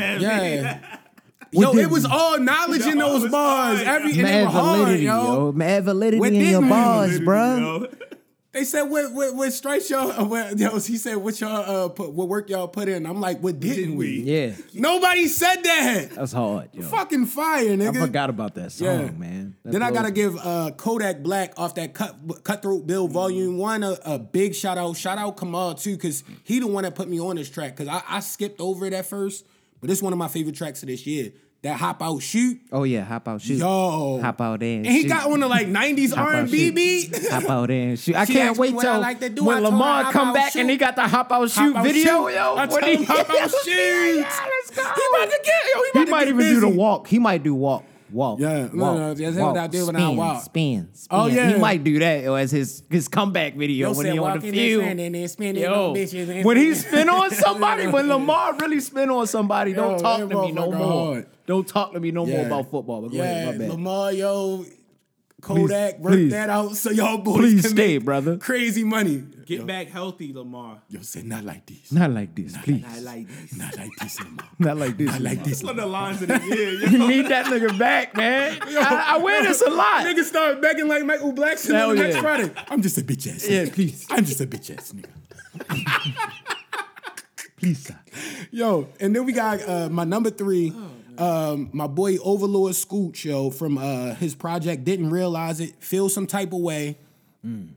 Yo, it was all knowledge in those bars. They were validity, hard, yo. Mad validity in your bars, bro. They said, what strikes y'all, he said, what work y'all put in? I'm like, what didn't we? Yeah. Nobody said that. That's hard, yo. Fucking fire, nigga. I forgot about that song, man. That's then I got to give Kodak Black off that Cutthroat Bill Volume 1 a big shout out. Shout out Kamal, too, because he the one that put me on this track, because I skipped over it at first, but it's one of my favorite tracks of this year. That Hop Out Shoot. Oh, yeah, Hop Out Shoot. Yo. Hop Out and Shoot. And he got on the, like, 90s R&B beat. Hop Out and Shoot. I can't wait till when Lamar come back and he got the Hop Out Shoot video. Yo, I told him Hop Out Shoot. Yeah, let's go. He about to get, he might even do the walk. He might do walk. Walk. Yeah. No, that's what I do when I walk. Spin. Oh, yeah. He might do that as his comeback video when he on the field. When he spin on somebody, when Lamar really spin on somebody, don't talk to me no more. Don't talk to me no more about football. But go ahead, my bad. Lamar, yo, Kodak, work that out so y'all boys can stay, brother. Crazy money. Get back healthy, Lamar. Yo, say not like this. Not like this, please. Not like this. Not like this, Lamar. Not like this. Not like this. One of the lines in the year. You need that nigga back, man. Yo, I wear this a lot. Niggas start begging like Michael Blackson on the next Friday. I'm just a bitch ass. Yeah, please. I'm just a bitch ass nigga. Please, sir. Yo, and then we got my number 3. My boy Overlord Scooch, yo, from his project, Didn't Realize It, Feel Some Type of Way. Mm.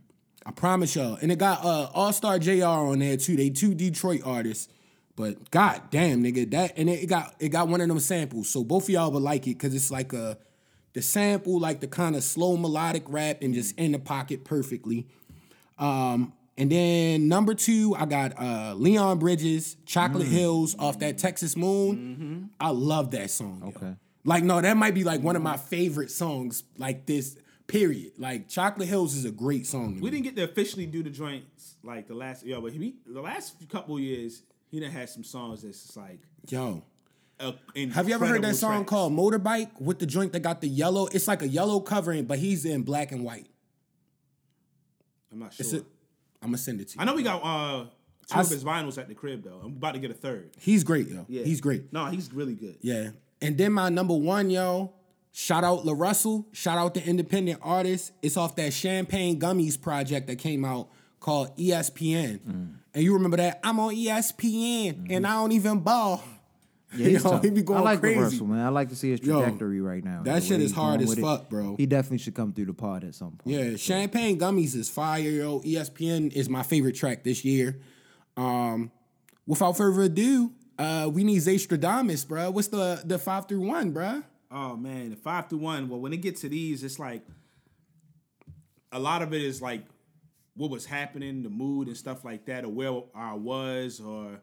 I promise y'all. And it got All-Star JR on there, too. They two Detroit artists. But god damn, nigga, it got one of them samples. So both of y'all would like it, because it's like the sample, like the kind of slow melodic rap and just in the pocket perfectly. And then number 2, I got Leon Bridges, Chocolate Hills off that Texas Moon. Mm-hmm. I love that song. Okay. Yo. Like, no, that might be like one of my favorite songs, like this, period. Like, Chocolate Hills is a great song. We didn't get to officially do the joints like the last year, but the last couple years, he done had some songs that's just like, yo. Have you ever heard that song called Motorbike with the joint that got the yellow? It's like a yellow covering, but he's in black and white. I'm not sure. I'm going to send it to you. I know we got two of his vinyls at the crib, though. I'm about to get a third. He's great, yo. Yeah. He's great. No, he's really good. Yeah. And then my number 1, yo, shout out La Russell. Shout out the independent artist. It's off that Champagne Gummies project that came out called ESPN. Mm. And you remember that? I'm on ESPN, and I don't even ball. Yeah, yo, he be going I like crazy. La Russell, man. I like to see his trajectory right now. That shit is hard as fuck, bro. He definitely should come through the pod at some point. Yeah, so. Champagne Gummies is fire, yo. ESPN is my favorite track this year. Without further ado, we need Zaystradamus, bro. What's the 5 through 1, bro? Oh, man, the 5 through 1. Well, when it gets to these, it's like a lot of it is like what was happening, the mood and stuff like that, or where I was, or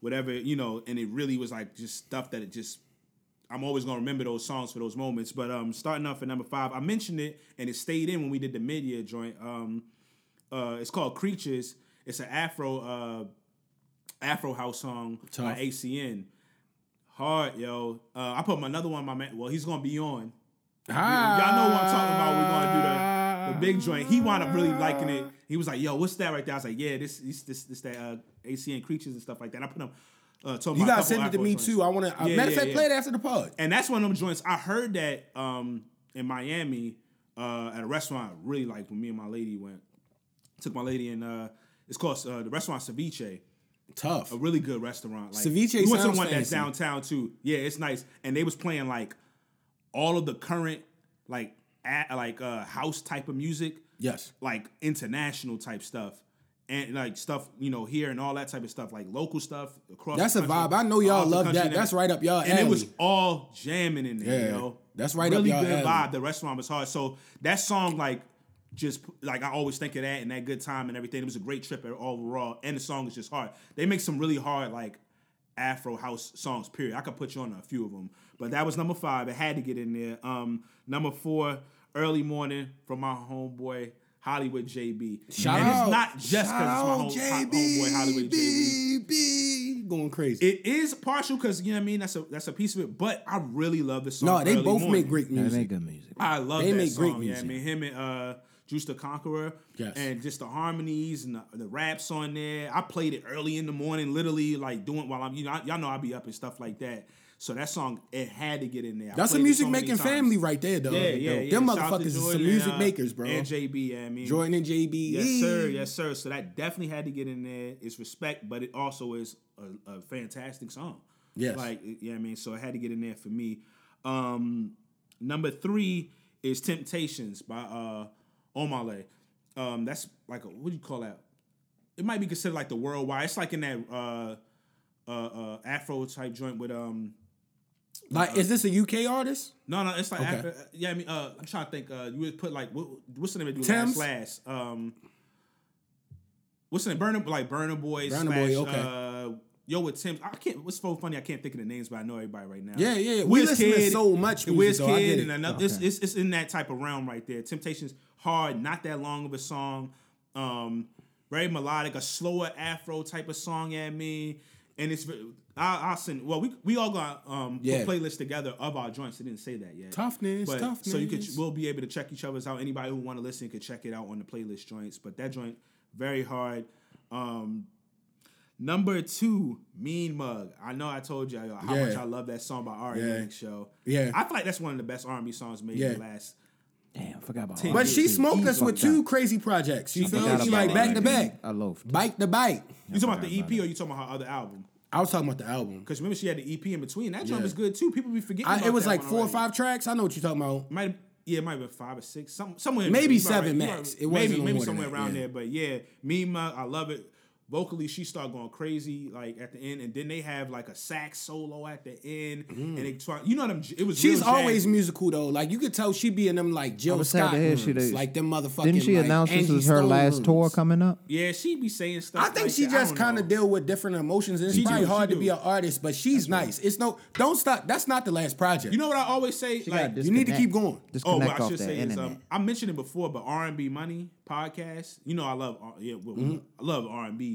whatever, you know, and it really was like just stuff that I'm always going to remember those songs for those moments. But starting off at number 5, I mentioned it and it stayed in when we did the mid-year joint. It's called Creatures. It's an Afro house song by ACN. Hard, yo. I put another one, my man. Well, he's going to be on. Y'all know what I'm talking about. We're going to do the big joint. He wound up really liking it. He was like, yo, what's that right there? I was like, yeah, this that ACN Creatures and stuff like that. And I put them. You gotta send it to me joints. Too. I want to. Matter of fact, play it after the pod. And that's one of them joints. I heard that in Miami at a restaurant I really liked when me and my lady went. Took my lady and it's called the restaurant Ceviche. Tough. A really good restaurant. Like, Ceviche. We went to the one that's downtown too. Yeah, it's nice. And they was playing like all of the current house type of music. Yes. Like international type stuff. And like stuff, you know, here and all that type of stuff, like local stuff across the country. That's a vibe. I know y'all love that. That's right up y'all alley. And it was all jamming in there, yo. That's right up y'all alley. Really good vibe. The restaurant was hard. So that song, like, just like I always think of that and that good time and everything. It was a great trip overall, and the song is just hard. They make some really hard like Afro house songs. Period. I could put you on a few of them, but that was number 5. It had to get in there. Number 4, Early Morning from my homeboy Hollywood JB. Shout and out. It's not just because it's my homeboy Hollywood JB. Going crazy. It is partial because, you know what I mean, that's a piece of it, but I really love this song. No, they both make great music. They make good music. I love they that make song. Great music. Yeah, I mean, him and Juice the Conqueror, yes. And just the harmonies and the raps on there. I played it early in the morning, literally like doing while I'm, you know, y'all know I be up and stuff like that. So that song, it had to get in there. That's a music-making family right there, though. Yeah. Them motherfuckers is some music makers, bro. And JB, yeah, I mean. Jordan and JB. Yes, sir. So that definitely had to get in there. It's respect, but it also is a fantastic song. Yes. Like, yeah, I mean, so it had to get in there for me. Number 3 is Temptations by Omale. That's like a, what do you call that? It might be considered like the worldwide. It's like in that Afro-type joint with... Like, is this a UK artist? No, it's like okay. After, yeah, I mean, I'm trying to think. You would put like what's the name of the dude? Slash, what's the name? Burner Boy. Burner Boy. Okay. Yo, with Tim's, I can't. What's so funny? I can't think of the names, but I know everybody right now. Yeah. We listen to so much music. Wiz Kid and another. Okay. It's in that type of realm right there. Temptations, hard, not that long of a song. Very melodic, a slower Afro type of song. Yeah, I mean. And it's I'll send. Well, we all got a playlist together of our joints. They didn't say that yet. Toughness. So we'll be able to check each other's out. Anybody who want to listen could check it out on the playlist joints. But that joint, very hard. Number 2, Mean Mug. I know I told you how much I love that song by R. Nick Show. Yeah, I feel like that's one of the best R&B songs made in the last. Damn, I forgot about. But she smoked us with 2 crazy projects. You feel me? Like back to back. I loafed. Bike to bike. You talking about the EP or you talking about her other album? I was talking about the album. Because remember she had the EP in between. That joint was good too. People be forgetting about it. It was like 4 or 5 tracks. I know what you're talking about. It might have been 5 or 6. Somewhere. Maybe 7 max. It wasn't maybe somewhere around there. But yeah, Mima, I love it. Vocally, she started going crazy like at the end, and then they have like a sax solo at the end, and they try. You know what I'm? It was. She's always musical though. Like you could tell she be in them like Jill Scott rooms, like them motherfucking. Didn't she announce this was her last tour coming up? Yeah, she be saying stuff. I think she just kind of deal with different emotions, and it's probably hard to be an artist, but she's nice. It's no, don't stop. That's not the last project. You know what I always say? Like you need to keep going. Oh, what I should say is I mentioned it before, but R&B Money podcast. You know I love I love R&B.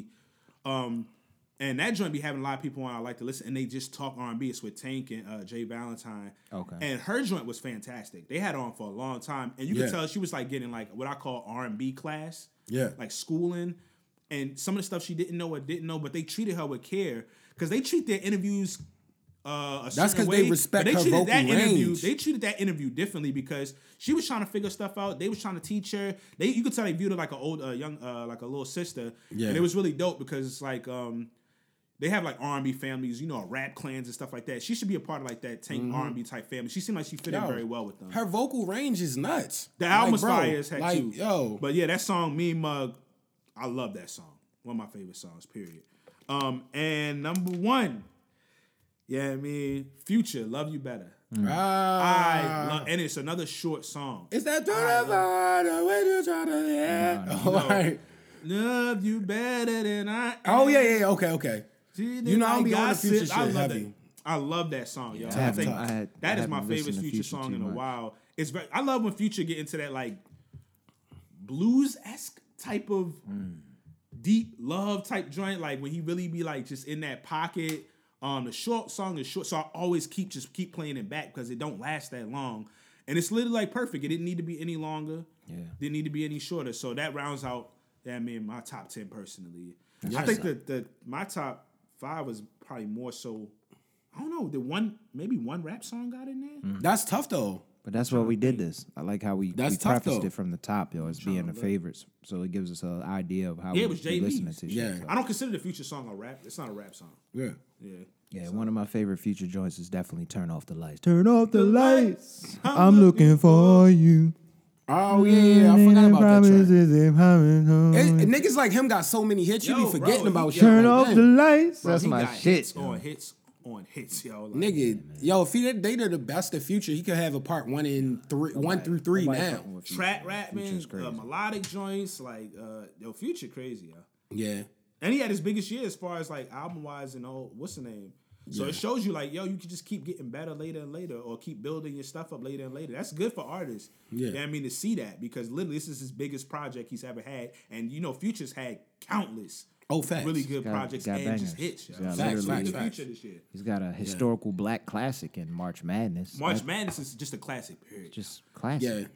And that joint be having a lot of people on I like to listen, and they just talk R&B. It's with Tank and Jay Valentine. Okay. And her joint was fantastic. They had her on for a long time, and you could tell she was like getting like what I call R&B class. Yeah. Like schooling, and some of the stuff she didn't know, but they treated her with care because they treat their interviews a that's because they respect her vocal range. They treated that interview differently because she was trying to figure stuff out. They was trying to teach her. You could tell they viewed her like an old, young, like a little sister. Yeah. And it was really dope because it's like they have like R&B families, you know, rap clans and stuff like that. She should be a part of like that Tank R&B type family. She seemed like she fit in very well with them. Her vocal range is nuts. The album is fire as heck too. But yeah, that song Mean Mug, I love that song. One of my favorite songs. Period. And number 1. Yeah, I mean, Future, Love You Better. I love, and it's another short song. Is that the way you try to end? All right. Love you better than I am. Oh, yeah, okay. You know, I'll be on the Future shit. I love that song, y'all. Yeah, I think that is my favorite Future song in a while. It's very, I love when Future get into that, like, blues-esque type of deep love type joint. Like, when he really be, like, just in that pocket. The short song is short, so I always keep playing it back because it don't last that long, and it's literally like perfect. It didn't need to be any longer. Yeah, didn't need to be any shorter. So that rounds out. I mean, my top 10 personally. Yes. I think that my top 5 was probably more so. I don't know. Maybe one rap song got in there. That's tough though. But that's why we did this. I like how we prefaced it from the top, yo, as being the favorites. So it gives us an idea of how we be listening to shit. So. I don't consider the Future song a rap. It's not a rap song. Yeah. One of my favorite Future joints is definitely Turn Off the Lights. Turn off the lights. I'm looking for you. Oh, yeah. I forgot about that track. Niggas like him got so many hits. You be forgetting about shit. Turn off the lights. That's my shit. on hits, yo. Like, nigga, yeah, yo, if he, they're the best of Future, he could have a part one in three, nobody, one through three now. Trap rap, man, melodic joints, like, yo, Future crazy, yo. Yeah. And he had his biggest year as far as, like, album-wise and all, what's the name? So yeah, it shows you, like, yo, you can just keep getting better later and later, or keep building your stuff up later and later. That's good for artists. Yeah. You know what I mean? To see that, because literally this is his biggest project he's ever had. And, you know, Future's had countless really good projects and just hits. He's got a historical black classic in March Madness. March Madness is just a classic, period. Just classic. Yeah.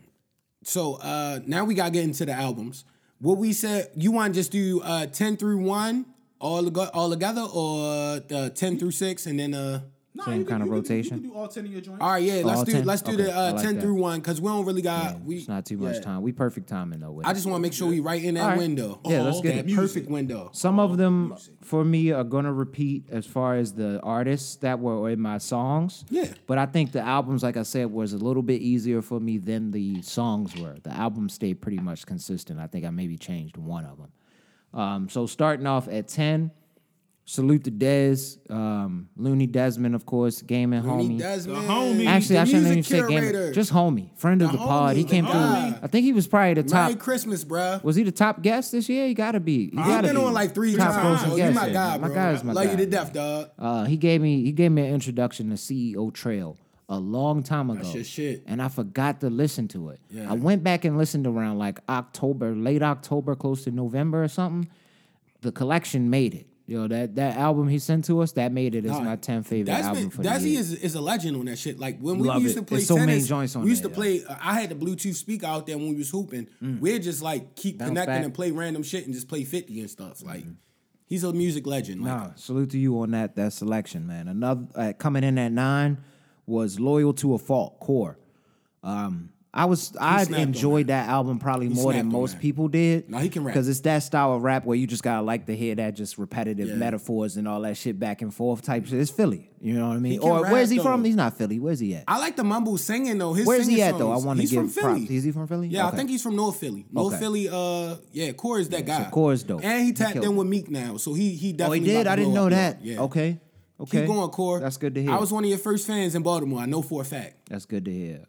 So now we got to get into the albums. What we said, you want to just do 10 through 1 all together, or 10 through 6 and then same kind of rotation? You can do all 10 of your joints. All right, yeah, let's do the 10 through 1, because we don't really got... Yeah, it's not too much time. We perfect timing, though. I just want to make sure we right in that window. Yeah, let's get it. Perfect window. Some of them, for me, are going to repeat as far as the artists that were in my songs. Yeah. But I think the albums, like I said, was a little bit easier for me than the songs were. The albums stayed pretty much consistent. I think I maybe changed one of them. So starting off at 10, salute to Dez, Looney Desmond, of course, Game and Homie. Homie. Actually, I shouldn't even say Game. Just Homie, friend of the pod. He came through. I think he was probably the top. Merry Christmas, bro. Was he the top guest this year? He got to be. He's been on like 3 times. Oh, you my guy, bro. My guy is my guy. Love you to death, dog. He gave me an introduction to CEO Trail a long time ago. That's your shit. And I forgot to listen to it. Yeah. I went back and listened around like October, late October, close to November or something. The collection made it. You know, that album he sent to us, that made it as my 10th favorite album for the year. Dazzy is a legend on that shit. Like, when we used to play tennis, we used to play, I had the Bluetooth speaker out there when we was hooping. We'd just, like, keep connecting and play random shit and just play 50 and stuff. Like, he's a music legend. Nah, salute to you on that selection, man. Another, coming in at 9 was Loyal to a Fault, Core. I enjoyed that album probably more than most people did. No, he can rap. Because it's that style of rap where you just gotta like to hear that just repetitive metaphors and all that shit back and forth type shit. It's Philly. You know what I mean? Or where's he from? He's not Philly. Where's he at? I like the mumble singing though. Where's he at though? I want to give props. Is he from Philly? Yeah, okay. I think he's from North Philly. North Philly, Core is that guy. So Core is dope. And he tapped in with Meek now. So he definitely... Oh, he did? I didn't know that. Yeah. Okay. Keep going, Core. That's good to hear. I was one of your first fans in Baltimore. I know for a fact. That's good to hear.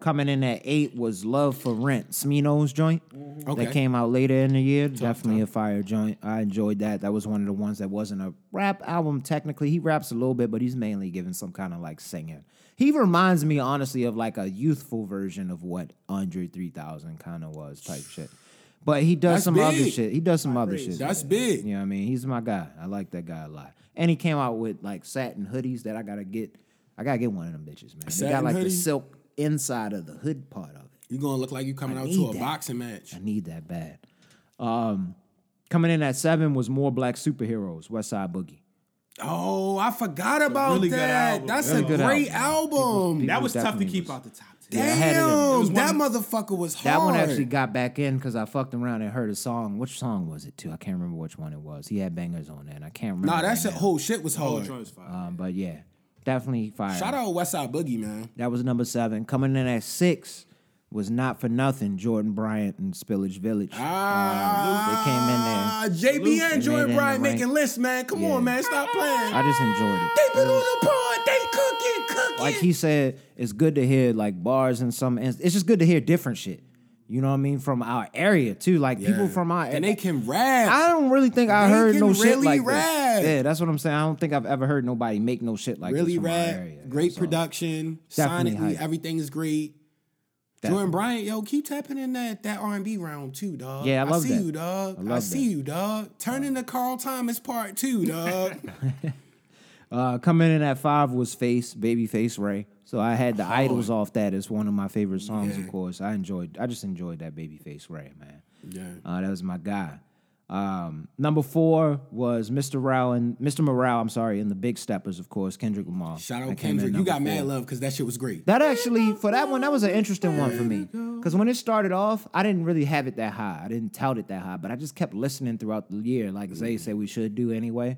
Coming in at 8 was Love for Rent, Smino's joint. Okay. That came out later in the year. Definitely a fire joint. I enjoyed that. That was one of the ones that wasn't a rap album technically. He raps a little bit, but he's mainly giving some kind of like singing. He reminds me, honestly, of like a youthful version of what Andre 3000 kind of was type shit. But he does some other shit. That's big. You know what I mean? He's my guy. I like that guy a lot. And he came out with like satin hoodies that I gotta get. I gotta get one of them bitches, man. They got like the silk inside of the hood part of it. You're gonna look like you coming out to a boxing match. I need that bad. Coming in at 7 was More Black Superheroes, West Side Boogie. Oh, I forgot about that. That's a great album. That was tough to keep out the top 10. Damn, that motherfucker was hard. That one actually got back in because I fucked around and heard a song. Which song was it, too? I can't remember which one it was. He had bangers on there, and I can't remember. Nah, that whole shit was hard. But yeah, definitely fire. Shout out West Side Boogie, man. That was number 7. Coming in at 6 was Not For Nothing, Jordan Bryant and Spillage Village. They came in there. JB and Jordan Bryant making lists, man. Come on, man. Stop playing. I just enjoyed it. They been on the pod. They cooking. Like he said, it's good to hear like bars and some... It's just good to hear different shit. You know what I mean? From our area, too. Like, people from our area. And they can rap. I don't really think I heard no shit like this. Yeah, that's what I'm saying. I don't think I've ever heard nobody make no shit like this from our area. Great production. Sonically, everything is great. Jordan Bryant, yo, keep tapping in that R&B round, too, dog. Yeah, I love that. I see you, dog. I see you, dog. Turn into Carl Thomas Part 2, dog. Coming in at 5 was Babyface Ray. So I had the Idols off that as one of my favorite songs, of course. I just enjoyed that Babyface Ray, man. Yeah. That was my guy. Number 4 was Mr. Morale, and the Big Steppers, of course, Kendrick Lamar. Shout out Kendrick. You got 4. Mad love because that shit was great. That actually, for that one, that was an interesting one for me. Because when it started off, I didn't really have it that high. I didn't tout it that high, but I just kept listening throughout the year, like Zay said we should do anyway.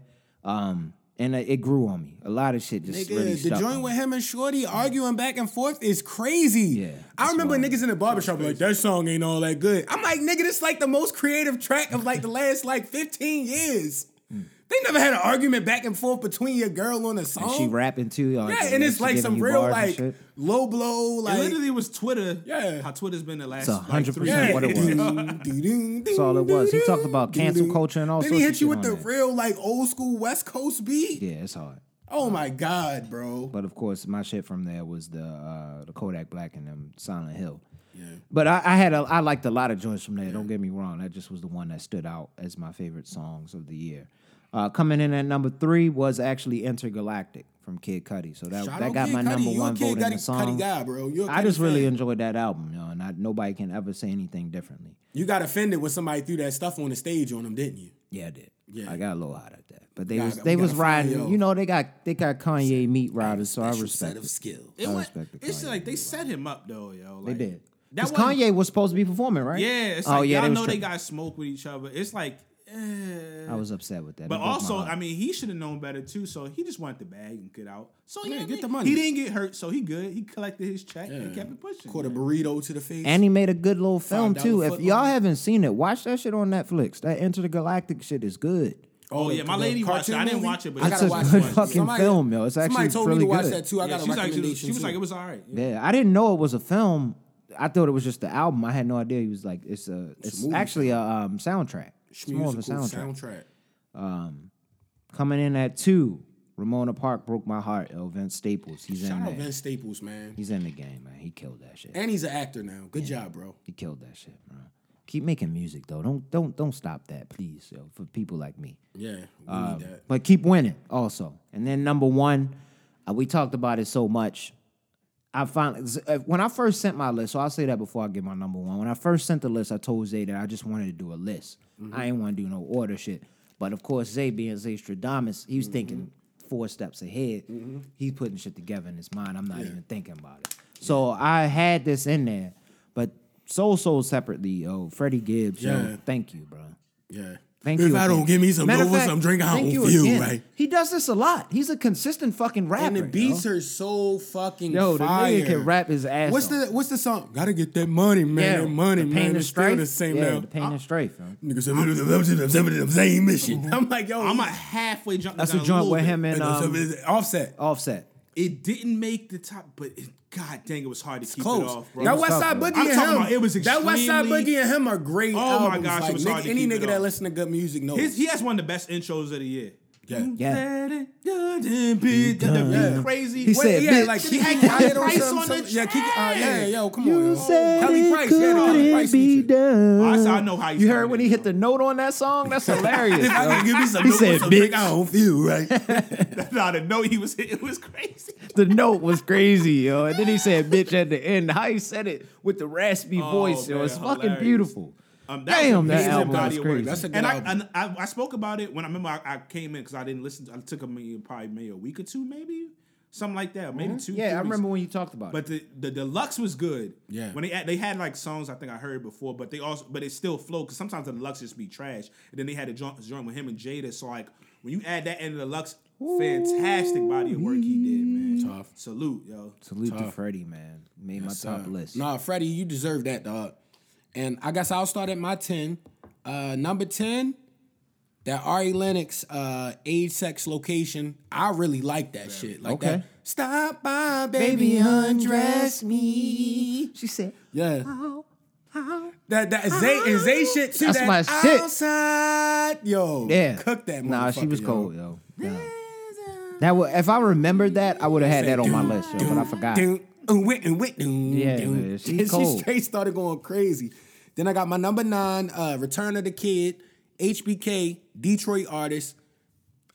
And it grew on me. A lot of shit just really stuck. The joint with him and Shorty arguing back and forth is crazy. Yeah, I remember niggas in the barbershop like, that song ain't all that good. I'm like, nigga, this is like the most creative track of like the last like 15 years. They never had an argument back and forth between your girl on a song. And she rapping too. Like, yeah, and it's like some real like low blow. Like it literally was Twitter. Yeah, how Twitter's been the last. It's 100% what it was. That's all it was. He talked about cancel culture and all. Then he hit you with the real like old school West Coast beat. Yeah, it's hard. Oh my God, bro! But of course, my shit from there was the Kodak Black and them Silent Hill. Yeah. But I liked a lot of joints from there. Yeah. Don't get me wrong. That just was the one that stood out as my favorite songs of the year. Coming in at number 3 was actually Intergalactic from Kid Cudi. So that got my number one vote in the song. I just really enjoyed that album, y'all, and nobody can ever say anything differently. You got offended when somebody threw that stuff on the stage on them, didn't you? Yeah, I did. Yeah. I got a little hot at that, but they was riding. Yo. You know, they got Kanye meat riders, so I respect set of skill. I respect it. It's like they set him up though, yo. Like, they did. Because Kanye was supposed to be performing, right? Yeah. It's like, y'all know they got smoke with each other. It's like, I was upset with that. But also, I mean, he should have known better too. So he just wanted the bag and get out. So yeah, get the money. He didn't get hurt, so he good. He collected his check and kept it pushing. Caught a burrito to the face. And he made a good little film too. If y'all haven't seen it, watch that shit on Netflix. That Intergalactic shit is good. Oh yeah, my lady watched it. I didn't watch it, but it's a good fucking film, yo. It's actually really good. Somebody told me to watch that too. I got a recommendation. She was like, it was all right. Yeah, I didn't know it was a film. I thought it was just the album. I had no idea. He was like, it's actually a soundtrack. It's more of a soundtrack. Coming in at 2, Ramona Park Broke My Heart. Vince Staples. He's Shout in there. Shout out Vince Staples, man. He's in the game, man. He killed that shit. And he's an actor now. Good job, bro. He killed that shit, bro. Keep making music though. Don't stop that, please, yo, for people like me. Yeah, we need that. But keep winning also. And then number 1, we talked about it so much. I finally, when I first sent my list, so I'll say that before I get my number 1. When I first sent the list, I told Zay that I just wanted to do a list. Mm-hmm. I ain't want to do no order shit. But of course, Zay being Zay Stradamus, he was thinking 4 steps ahead. Mm-hmm. He's putting shit together in his mind. I'm not even thinking about it. So I had this in there, but so separately, yo, Freddie Gibbs, yo, thank you, bro. Yeah. If I don't give me some Nova, some drink, I don't feel right. He does this a lot. He's a consistent fucking rapper. And the beats are so fucking fire. Yo, the nigga can rap his ass. What's the song? Gotta get that money, man. That money, man. It's still the same now. The Pain and Strafe. Niggas said, same mission. I'm like, yo, I'm a halfway jump. That's a joint with him and Offset. It didn't make the top, but God dang, it was hard to keep it off, bro. That West Side Boogie and him, that West Side Boogie and him are great. Oh my gosh, it was hard to keep it off. Any nigga that listen to good music knows. He has one of the best intros of the year. Yeah. Crazy. He said, yeah, like he had Kelly Price on the track. Yeah, yo, come on. You said it couldn't be done. I know how you heard when he hit the note on that song. That's hilarious. He said, "Bitch, I don't feel right." Nah, the note he was hitting was crazy. The note was crazy, yo. And then he said, "Bitch" at the end. How he said it with the raspy voice, yo. It's fucking beautiful. Damn, that album was crazy. That's a good album. I spoke about it when I remember I came in because I didn't listen. I took maybe a week or two, maybe something like that, maybe 2. Yeah, I remember when you talked about it. But the deluxe was good. Yeah, when they had like songs I think I heard before, but it still flowed because sometimes the deluxe just be trash. And then they had a joint with him and Jada. So like when you add that in the deluxe, fantastic body of work he did, man. Tough. Salute, yo. Salute to Freddie, man. Made my top list. Nah, Freddie, you deserve that, dog. And I guess I'll start at my 10. Number 10, that Ari Lennox, Age, Sex, Location. I really like that shit. Like that. Stop by, baby, undress me. She said, yeah. That Zay shit too. That's that my shit. Outside, yo. Yeah. Cook that motherfucker. Nah, she was cold, yo. Yeah. That if I remembered that, I would have had that on my list, yo, but I forgot. Yeah, she straight started going crazy. Then I got my number 9, Return of the Kid, HBK, Detroit artist.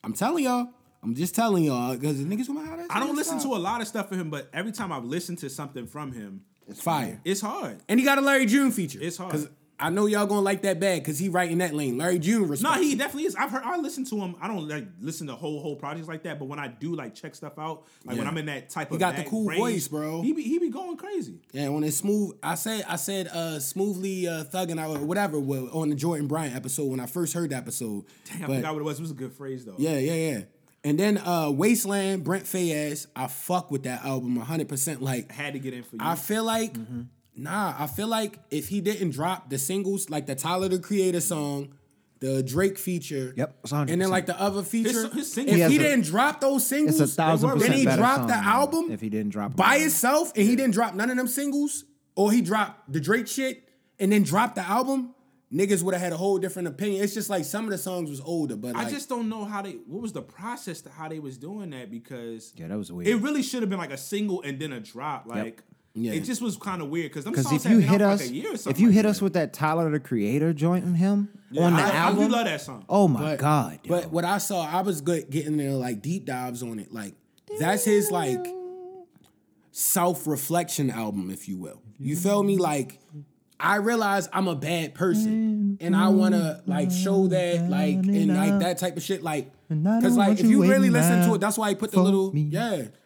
I'm just telling y'all because the niggas with my hottest. I don't listen to a lot of stuff from him, but every time I've listened to something from him, it's fire. It's hard, and he got a Larry June feature. It's hard. I know y'all gonna like that bag because he right in that lane. Larry June, respect. No, he definitely is. I listen to him. I don't like listen to whole projects like that, but when I do like check stuff out, like when I'm in that type of, he got the cool range, voice, bro. He be going crazy. Yeah, when it's smooth, I said smoothly thugging out or whatever on the Jordan Bryant episode when I first heard the episode. Damn, I forgot what it was. It was a good phrase though. Yeah. And then Wasteland, Brent Faiyaz. I fuck with that album 100%. Like had to get in for you. I feel like. Mm-hmm. Nah, I feel like if he didn't drop the singles, like the Tyler, the Creator song, the Drake feature. Yep. And then like the other feature. If he didn't drop those singles, it's 1,000% then he dropped the album if he didn't drop by itself and he didn't drop none of them singles, or he dropped the Drake shit and then dropped the album, niggas would have had a whole different opinion. It's just like some of the songs was older, but like, I just don't know how they, what was the process to how they was doing that, because yeah, that was weird. It really should have been like a single and then a drop. Like it just was kind of weird because them songs had been out for like a year or something. If you hit us with that Tyler the Creator joint on him on the album, I do love that song. Oh my god! Yo. But what I saw, I was good getting there like deep dives on it. Like that's his like self-reflection album, if you will. You feel me? Like I realize I'm a bad person, and I want to like show that, like, and like that type of shit, like, because like if you really listen to it, that's why he put the little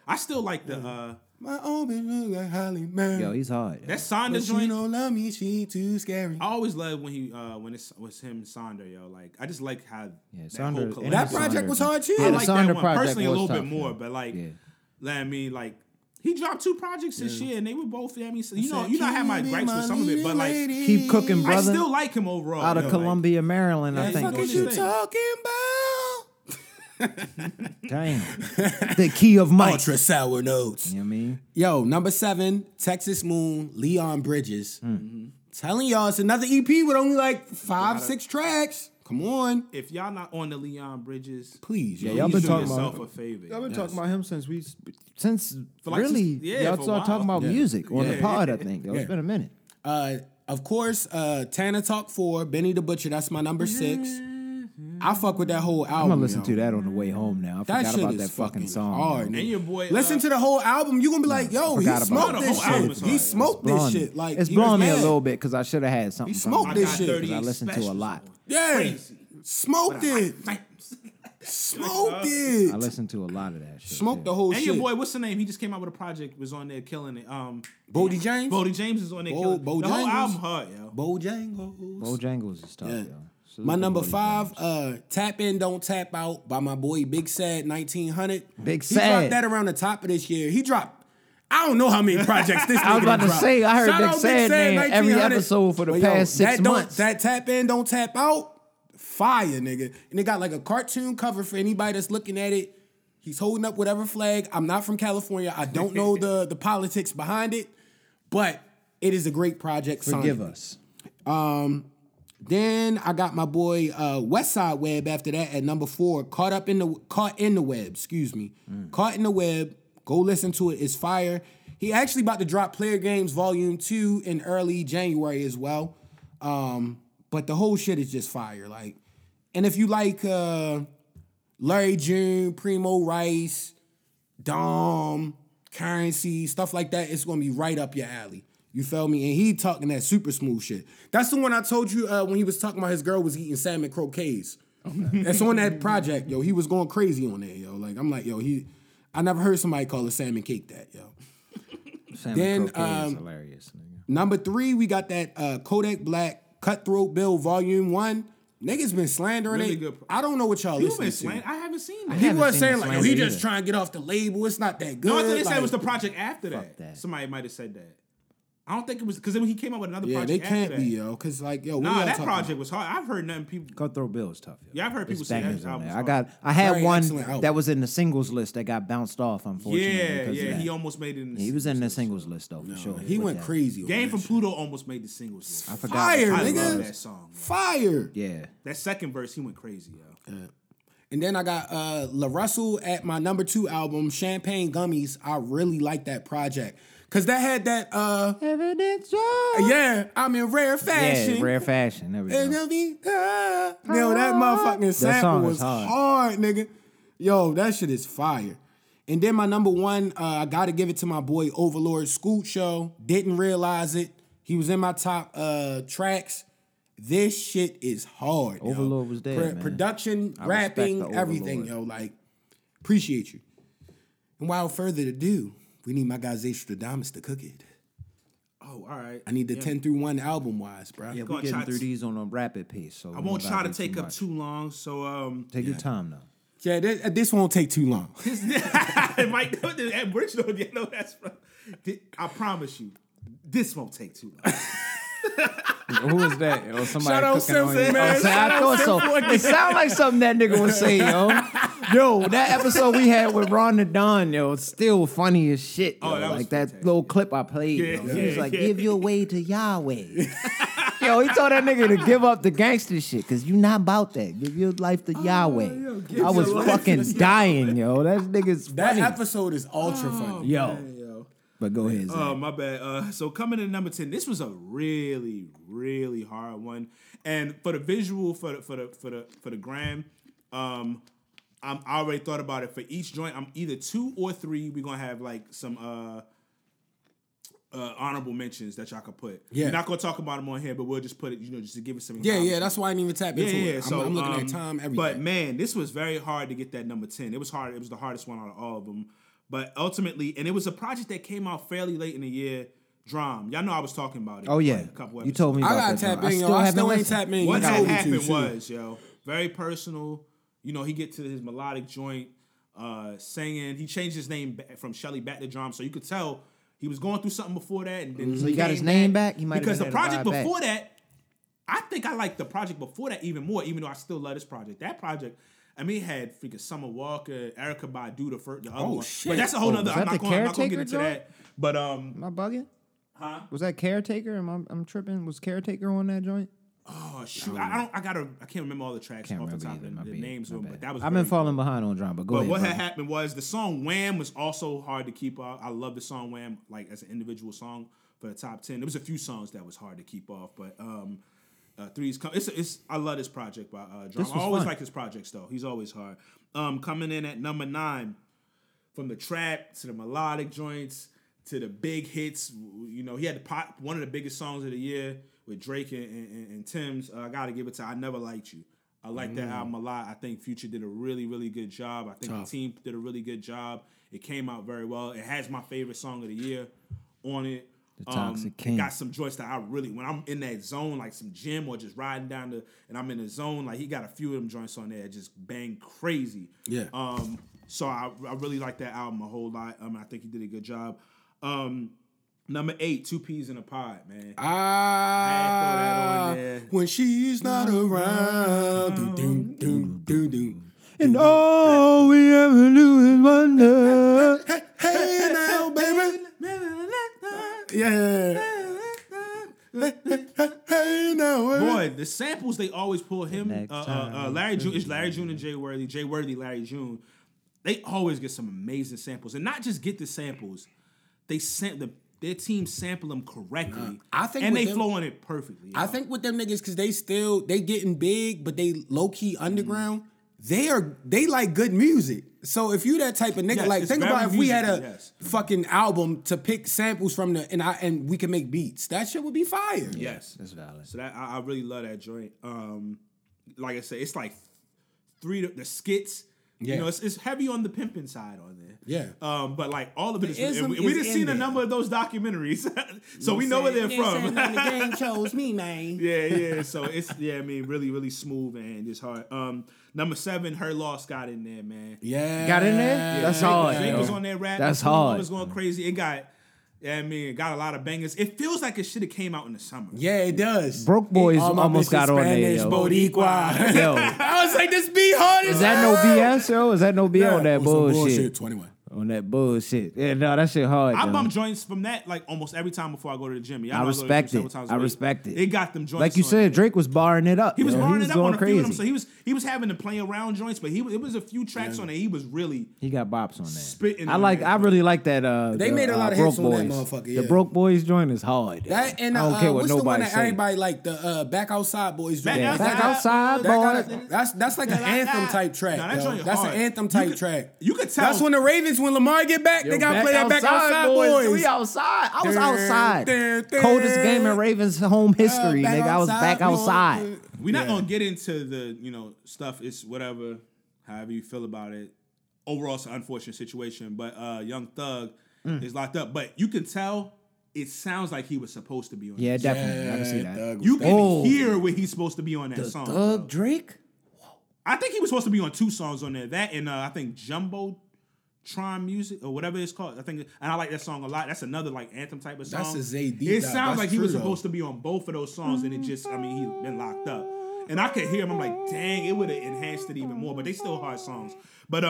I still like the. My own bitch look like Holly man. Yo, he's hard. That Sonder joint. She don't love me. She too scary. I always love when he when it was him and Sonder. Yo, like I just like how Sonder, whole that project was hard too. Yeah, I like that one personally a little bit more, but like, I mean, like he dropped 2 projects this year, and they were both. I mean, so, you know, I had my gripes with some of it, but like, keep cooking, brother. I still like him overall. Out of Columbia, like, Maryland, I think. What the fuck is you talking about? Damn. The key of my ultra sour notes. You know what I mean? Yo, number 7, Texas Moon, Leon Bridges. Mm-hmm. Telling y'all, it's another EP with only like 5-6 tracks. Come on. If y'all not on the Leon Bridges, please, y'all been talking about him. A favor. Y'all been talking about him since like really y'all started talking about music on the pod, I think. It's been a minute. Of course, Tana Talk 4, Benny the Butcher, that's my number 6. I fuck with that whole album. I'm gonna listen to that on the way home now. I forgot about that fucking song. Hard, and your boy, listen to the whole album. You gonna be like, yo, he smoked this shit. He smoked this shit. Like it's blowing me a little bit because I should have had something. He smoked this shit because I listened to a lot. Yeah, smoked it. Smoked it. I listened to a lot of that shit. Smoked the whole shit. And your boy, what's the name? He just came out with a project. Was on there killing it. Bodie James. Bodie James is on there killing it. The whole album hard, yo. Bojangles. Bojangles is tough, yo. My number 5, Tap In, Don't Tap Out by my boy Big Sad 1900. Big Sad. He dropped that around the top of this year. He dropped, I don't know how many projects this nigga dropped. I was about to say, I heard Big Sad name every episode for the past 6 months. That Tap In, Don't Tap Out, fire, nigga. And it got like a cartoon cover for anybody that's looking at it. He's holding up whatever flag. I'm not from California. I don't know the politics behind it, but it is a great project. Forgive us. Then I got my boy West Side Web after that at number 4. Caught in the Web. Caught in the Web. Go listen to it. It's fire. He actually about to drop Player Games Volume 2 in early January as well. But the whole shit is just fire. Like, and if you like Larry June, Primo Rice, Dom, Currency, stuff like that, it's gonna be right up your alley. You feel me? And he talking that super smooth shit. That's the one I told you when he was talking about his girl was eating salmon croquets. Okay. That's on that project, yo. He was going crazy on that, yo. Like, I'm like, yo, I never heard somebody call a salmon cake that, yo. Salmon croquet is hilarious, nigga. Number 3, we got that Kodak Black Cutthroat Bill Volume 1. Niggas been slandering really it. I don't know what y'all listening to. I haven't seen that. People are saying like, yo, he just trying to get off the label. It's not that good. No, I thought they said it was the project after that. Somebody might have said that. I don't think it was because then when he came out with another project after that. Yeah, they can't be, yo. Because like, yo, that project was hard. I've heard nothing. People Cutthroat Bill is tough. Yo. Yeah, I've heard people say that album. I had one that was in the singles list that got bounced off. Unfortunately, he almost made it. He was in the singles list though, for sure. He went crazy. Game from Pluto almost made the singles list. I forgot. Fire, nigga. I love that song. Fire. Yeah. That second verse, he went crazy, yo. And then I got La Russell at my number 2 album, Champagne Gummies. I really like that project. Cause that had that evidence. Yeah, I'm in rare fashion. Yeah, rare fashion. There we go. Yo, that motherfucking sample was hard, nigga. Yo, that shit is fire. And then my number 1, I gotta give it to my boy Overlord Scoot Show. Didn't realize it. He was in my top tracks. This shit is hard. Overlord was there. Production, rapping, everything, yo. Like, appreciate you. And without further ado, we need my guy Zay Stradamus to cook it. Oh, all right. I need the 10 through 1 album-wise, bro. Yeah, we're getting through these on a rapid pace. So I won't try to take up too long, so... take your time, though. Yeah, this won't take too long. It might... Aboriginal, you know that's... I promise you, this won't take too long. Who was that? Yo, somebody shout out Simpson, man. Oh, I thought so. It sounded like something that nigga would say, yo. Yo, that episode we had with Ron and Don, yo, it's still funny as shit. Yo. Oh, that like that little clip I played. Yeah, yo. He was like, give your way to Yahweh. Yo, he told that nigga to give up the gangster shit, because you not about that. Give your life to Yahweh. Yo, I was fucking dying, yo. That nigga's funny. That episode is ultra funny. Yo. Man. But go ahead. Oh, my bad. So coming in number 10, this was a really, really hard one. And for the visual, for the gram, I already thought about it. For each joint, I'm either 2 or 3. We're gonna have like some honorable mentions that y'all could put. Yeah. We're not gonna talk about them on here, but we'll just put it, you know, just to give it some. Yeah, yeah. That's why I didn't even tap into it. So I'm looking at time. Everything. But man, this was very hard to get that number 10. It was hard. It was the hardest one out of all of them. But ultimately, and it was a project that came out fairly late in the year, Drum. Y'all know I was talking about it. Oh, yeah. A couple episodes. You told me about that. I got tapped in, yo. I still ain't tapped in. What happened was, yo, very personal. You know, he get to his melodic joint, singing. He changed his name from Shelly back to Drum. So you could tell he was going through something before that. And then so he got his name back? He might have been because the project before that, I think I liked the project before that even more, even though I still love this project. That project... I mean, it had freaking Summer Walker, Erykah Badu, the other one. Shit. But that's a whole nother. I'm not going to get into that. But am I bugging? Huh? Was that Caretaker? I'm tripping. Was Caretaker on that joint? Oh shoot! I can't remember all the tracks off the top of the names of them. But that was. I've been falling behind on drama. But what had happened was the song "Wham" was also hard to keep off. I love the song "Wham" like as an individual song for the top 10. There was a few songs that was hard to keep off, but. Three's come. I love this project by Drum. I always like his projects though. He's always hard. Coming in at number 9, from the trap to the melodic joints to the big hits. You know, he had one of the biggest songs of the year with Drake and Tim's. I gotta give it to I Never Liked You. I like that album a lot. I think Future did a really, really good job. I think the team did a really good job. It came out very well. It has my favorite song of the year on it. It got some joints that I really, when I'm in that zone, like some gym or just riding down the, and I'm in the zone, like he got a few of them joints on there that just bang crazy. Yeah. So I really like that album a whole lot. I think he did a good job. Number 8, 2 Ps in a Pod, man. I had to throw that on there. When she's not around, do do do do, and all we ever do is wonder. Hey now, baby. Boy, the samples they always pull him. Larry June is Larry June and Jay Worthy. Jay Worthy, Larry June. They always get some amazing samples, and not just get the samples. They their team sample them correctly. I think, and they flow on it perfectly. I think with them niggas, because they getting big, but they low key underground. They like good music. So if you that type of nigga, yes, like think about if we had a fucking album to pick samples from and we can make beats. That shit would be fire. Yeah, yes, that's valid. So that I really love that joint. Like I said, it's like 3 the skits. Yeah. You know, it's heavy on the pimping side on there. Yeah. But like all of it is we just seen a number of those documentaries. So we know where they're from. The game chose me, man. Yeah. So it's really, really smooth and it's hard. Number 7, Her Loss got in there, man. Yeah. Got in there? Yeah. That's hard. Drake was on that rap. That's hard. It was going crazy. It got it got a lot of bangers. It feels like it should have came out in the summer. Yeah, it does. Broke Boys almost got on there, yo. Boricua. Yo. I was like, this beat hard as hell. Is that no BS, yo? Is that no BS on that bullshit? 21. On that bullshit. Yeah, no, that shit hard, I bump joints from that like almost every time before I go to the gym. I respect it. I respect it. They got them joints. Like you said, Drake was barring it up. He was barring it up on a few of them. So he was having to play around joints, but it was a few tracks on it. He was really... He got bops on that. Spitting. I really like that. They made a lot of hits on that motherfucker, yeah. The Broke Boys joint is hard. That, and, I don't care what nobody says. Everybody like the Back Outside Boys joint. Back Outside Boys. That's like an anthem type track. That's an anthem type track. You could tell. That's when the Ravens, when Lamar get back, they gotta play that Back Outside Boys. We outside. I was outside. Coldest game in Ravens home history, nigga. I was back outside. We're not gonna get into the stuff. It's whatever, however you feel about it. Overall, it's an unfortunate situation, but Young Thug is locked up. But you can tell it sounds like he was supposed to be on. Yeah, definitely. I can see that. You can hear where he's supposed to be on that song. Thug Drake. I think he was supposed to be on 2 songs on there. That and I think Jumbo. Tron music or whatever it's called. I think, and I like that song a lot. That's another like anthem type of song. That's a Zadie. It sounds like he was supposed to be on both of those songs, and it just, I mean, he's been locked up. And I could hear him. I'm like, dang, it would have enhanced it even more. But they still hard songs. But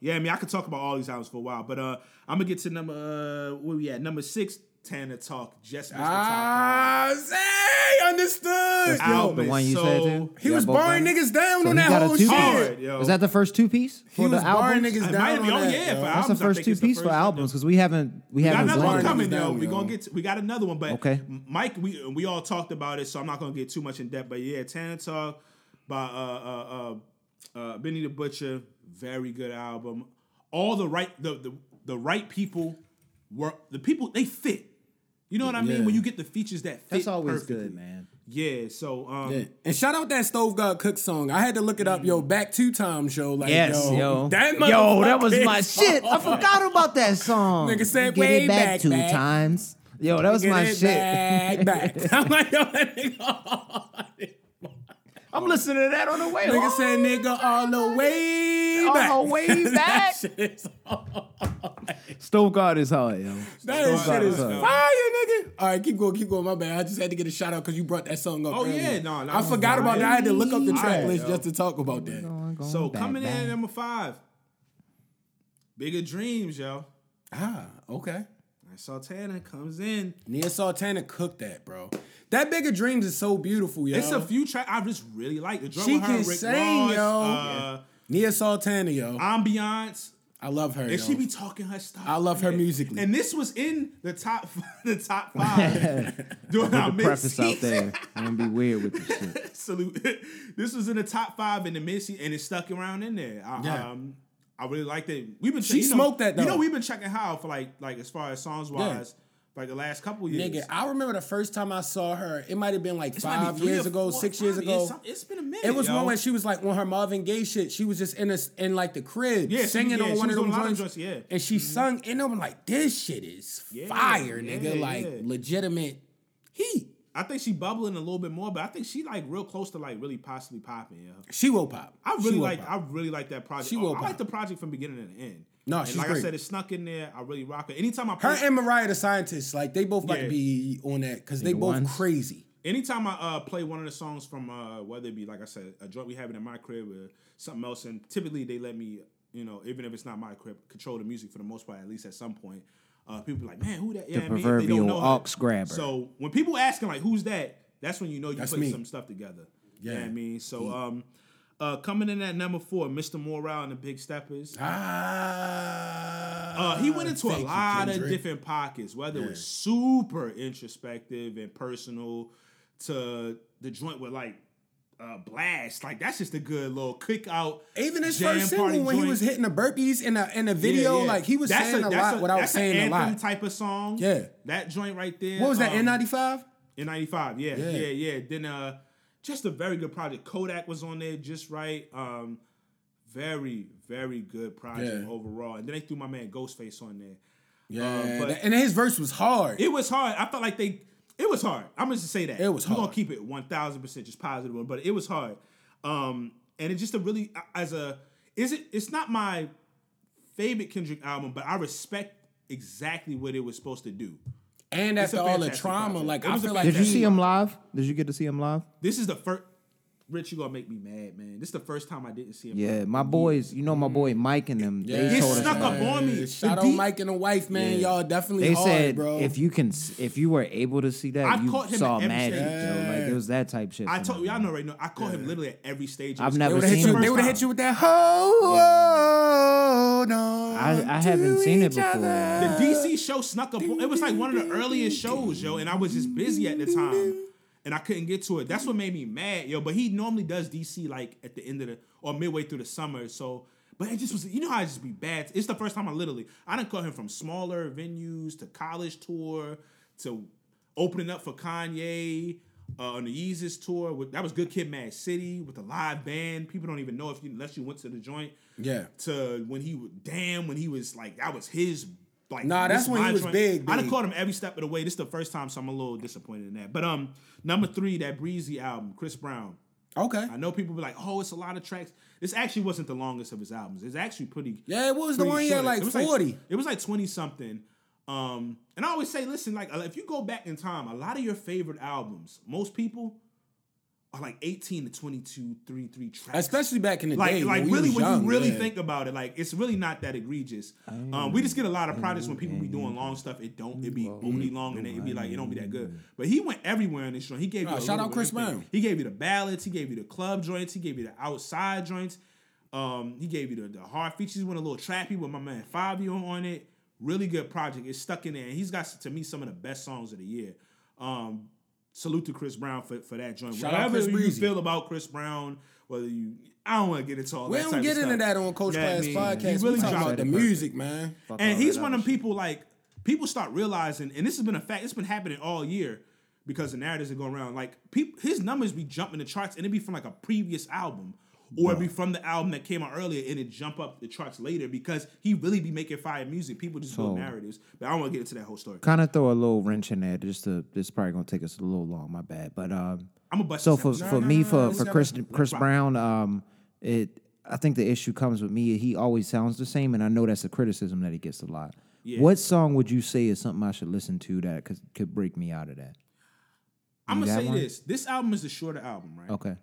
yeah, I mean, I could talk about all these albums for a while. But I'm gonna get to number six. Tanner Talk just missed the top. Zay understood. The one you said. He was barring niggas down on that whole shit. Was that the first two-piece for the album? He was barring niggas down on that. Yeah, that's the first two-piece for albums because we haven't. We got another one coming though. We got another one, but okay. Mike, we all talked about it, so I'm not gonna get too much in depth. But yeah, Tanner Talk by Benny the Butcher, very good album. All the right people were the people they fit. You know what I mean? Yeah. When you get the features that fit, that's always perfectly good, man. Yeah, so... And shout out that Stove God Cook song. I had to look it up, back two times, Like, yes, yo. That was my shit. I forgot about that song. Nigga said, get way it back two back. Times. Yo, that was get my shit. Back. I'm like, yo, that nigga... I'm listening to that on the way. Nigga said, nigga, all the way back. All the way back. Stove God is hard, yo. That shit is fire, nigga. All right, keep going. My bad. I just had to get a shout out because you brought that song up. Oh, yeah. No, I forgot about that. I had to look up the track list just to talk about that. So coming in at number 5, Bigger Dreams, yo. Ah, okay. Sultana comes in. Nia Sultana cooked that, bro. That Bigger Dreams is so beautiful, yo. It's a few tracks I just really like. The drum with her, Rick sing, Ross. Yo. Nia Sultana, yo. Ambiance. I love her, and yo. And she be talking her stuff. I love her musically. And this was in the top five. Doing our preface out there. I'm going to be weird with this shit. Salute. This was in the top 5 in the mid-season, and it stuck around in there. I really liked it. We've been smoked that though. You know, we've been checking how for like as far as songs wise, like the last couple years. Nigga, I remember the first time I saw her. It might have been like 5 years ago, 6 years ago. It's been a minute. It was one when she was like on her Marvin Gaye shit. She was just in like the crib, singing on one of them joints. Yeah, and she sung in them. I'm like, this shit is fire, nigga. Legitimate heat. I think she bubbling a little bit more, but I think she like real close to like really possibly popping. Yeah, she will pop. I really like that project. She will pop. I like the project from beginning to the end. No, she's great. I said, it snuck in there. I really rock it. Anytime I play her and Mariah the Scientist, like they both like to be on that because they both crazy. Anytime I play one of the songs from whether it be like I said a joint we having in my crib or something else, and typically they let me even if it's not my crib control the music for the most part at least at some point. People be like, man, who that? Yeah, the proverbial they don't know aux grabber. So when people asking like, who's that? That's when you know you put some stuff together. Yeah, you know what I mean. So coming in at number 4, Mr. Morale and the Big Steppers. He went into a lot of different pockets, whether it was super introspective and personal to the joint with like. Blast, like that's just a good little kick out. Even his first single when he was hitting the burpees in the video, like he was saying a lot without saying a lot. That's an anthem type of song. Yeah, that joint right there. What was that? N95. N95. Yeah. Then just a very good project. Kodak was on there just right. Very, very good project overall. And then they threw my man Ghostface on there. Yeah, and his verse was hard. It was hard. I felt like they. It was hard. I'm going to say that. It was hard. We're going to keep it 1,000% just positive, but it was hard. And it's just a really, it's not my favorite Kendrick album, but I respect exactly what it was supposed to do. And after all the trauma, project. Like, I feel like. Did you see him live? Did you get to see him live? This is the first. Rich, you're going to make me mad, man. This is the first time I didn't see him. Yeah, my boys, my boy Mike and them. Yeah. They told us, snuck up on me. Shout out Mike and the wife, man. Yeah. Y'all definitely they hard, said, bro. If you were able to see that, you saw Maddie. Yeah. Like, it was that type shit. I told y'all know right now, I caught him literally at every stage. I've never seen him. They would have hit you with that, no. I haven't seen it before. The DC show snuck up on. It was like one of the earliest shows, yo, and I was just busy at the time. And I couldn't get to it. That's what made me mad, yo. But he normally does DC like at the end of the or midway through the summer. So, but it just was. You know how I just be bad. It's the first time I done caught him from smaller venues to college tour to opening up for Kanye on the Yeezus tour. That was Good Kid, Mad City with a live band. People don't even know unless you went to the joint. Yeah. To when he was like that was his. Like, nah, that's when he was big. I done caught him every step of the way. This is the first time, so I'm a little disappointed in that. But number 3, that Breezy album, Chris Brown. Okay. I know people be like, oh, it's a lot of tracks. This actually wasn't the longest of his albums. It's actually pretty. Yeah, it was the one he had like 40. It was like 20-something. And I always say, listen, like if you go back in time, a lot of your favorite albums, most people are like 18 to 22, 33 tracks. Especially back in the day. Like when really, when young, you really think about it, like it's really not that egregious. We just get a lot of projects when people be doing long stuff. It be only long and it be like, it don't be that good. But he went everywhere in this joint. He gave you shout out Chris Brown. He gave you the ballads. He gave you the club joints. He gave you the outside joints. He gave you the hard features. He went a little trappy with my man Fabio on it. Really good project. It's stuck in there. And he's got, to me, some of the best songs of the year. Salute to Chris Brown for that joint. Shout whatever you Breezy. Feel about Chris Brown, whether you... I don't want to get into all that type of stuff. We don't get into that on Coach Class Podcast. He really talking about the music, man. And he's one of them people, like, people start realizing, and this has been a fact, it's been happening all year because the narratives are going around. Like, his numbers be jumping the charts, and it be from, like, a previous album. Or it'd be from the album that came out earlier and it'd jump up the charts later because he really be making fire music. People just build narratives. But I don't want to get into that whole story. Kind of throw a little wrench in there. This is probably going to take us a little long. My bad. But I'm a bust. So for Chris Brown, I think the issue comes with me. He always sounds the same, and I know that's a criticism that he gets a lot. Yeah. What song would you say is something I should listen to that could break me out of that? I'm going to say this. This album is the shorter album, right? Okay.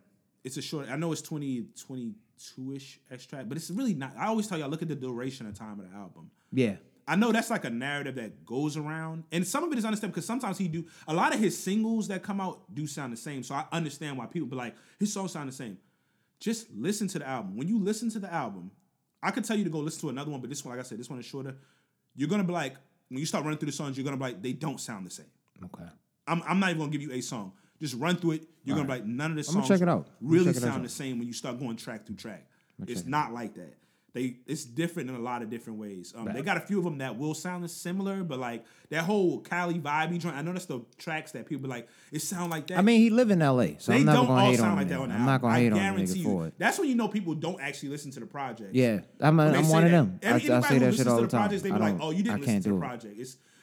It's a short, I know it's 22-ish extract, but it's really not. I always tell y'all, look at the duration of time of the album. Yeah. I know that's like a narrative that goes around. And some of it is understandable because sometimes a lot of his singles that come out do sound the same. So I understand why people be like, his songs sound the same. Just listen to the album. When you listen to the album, I could tell you to go listen to another one, but this one, like I said, this one is shorter. You're going to be like, when you start running through the songs, you're going to be like, they don't sound the same. Okay. I'm not even going to give you a song. Just run through it. You're going to be like, none of the songs really sound the same when you start going track through track. It's not like that. It's different in a lot of different ways. They got a few of them that will sound similar, but like that whole Cali vibey joint, I know that's the tracks that people be like, it sound like that. I mean, he live in LA, so I'm not going to hate on him. I'm not going to hate on him. I guarantee you. That's when you know people don't actually listen to the project. Yeah, I'm one of them. I say that shit all the time. They be like, oh, you didn't listen to the project.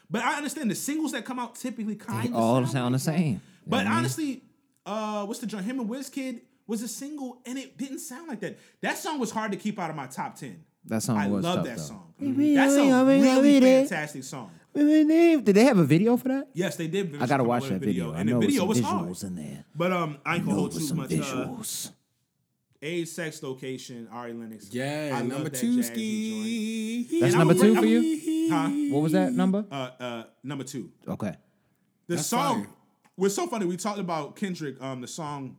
But I understand the singles that come out typically kind of all sound the same. But honestly, what's the joint? Him and WizKid was a single, and it didn't sound like that. That song was hard to keep out of my top 10. That song was tough, I love that song. Mm-hmm. That's a really fantastic song. Did they have a video for that? Yes, they did. I got to watch that video. And the video was hard. In there. But I ain't going to hold too much. Age, sex, location, Ari Lennox. Yeah, number two ski. That's number two for you? Huh? What was that number? Number two. Okay. The song... What's so funny, we talked about Kendrick, the song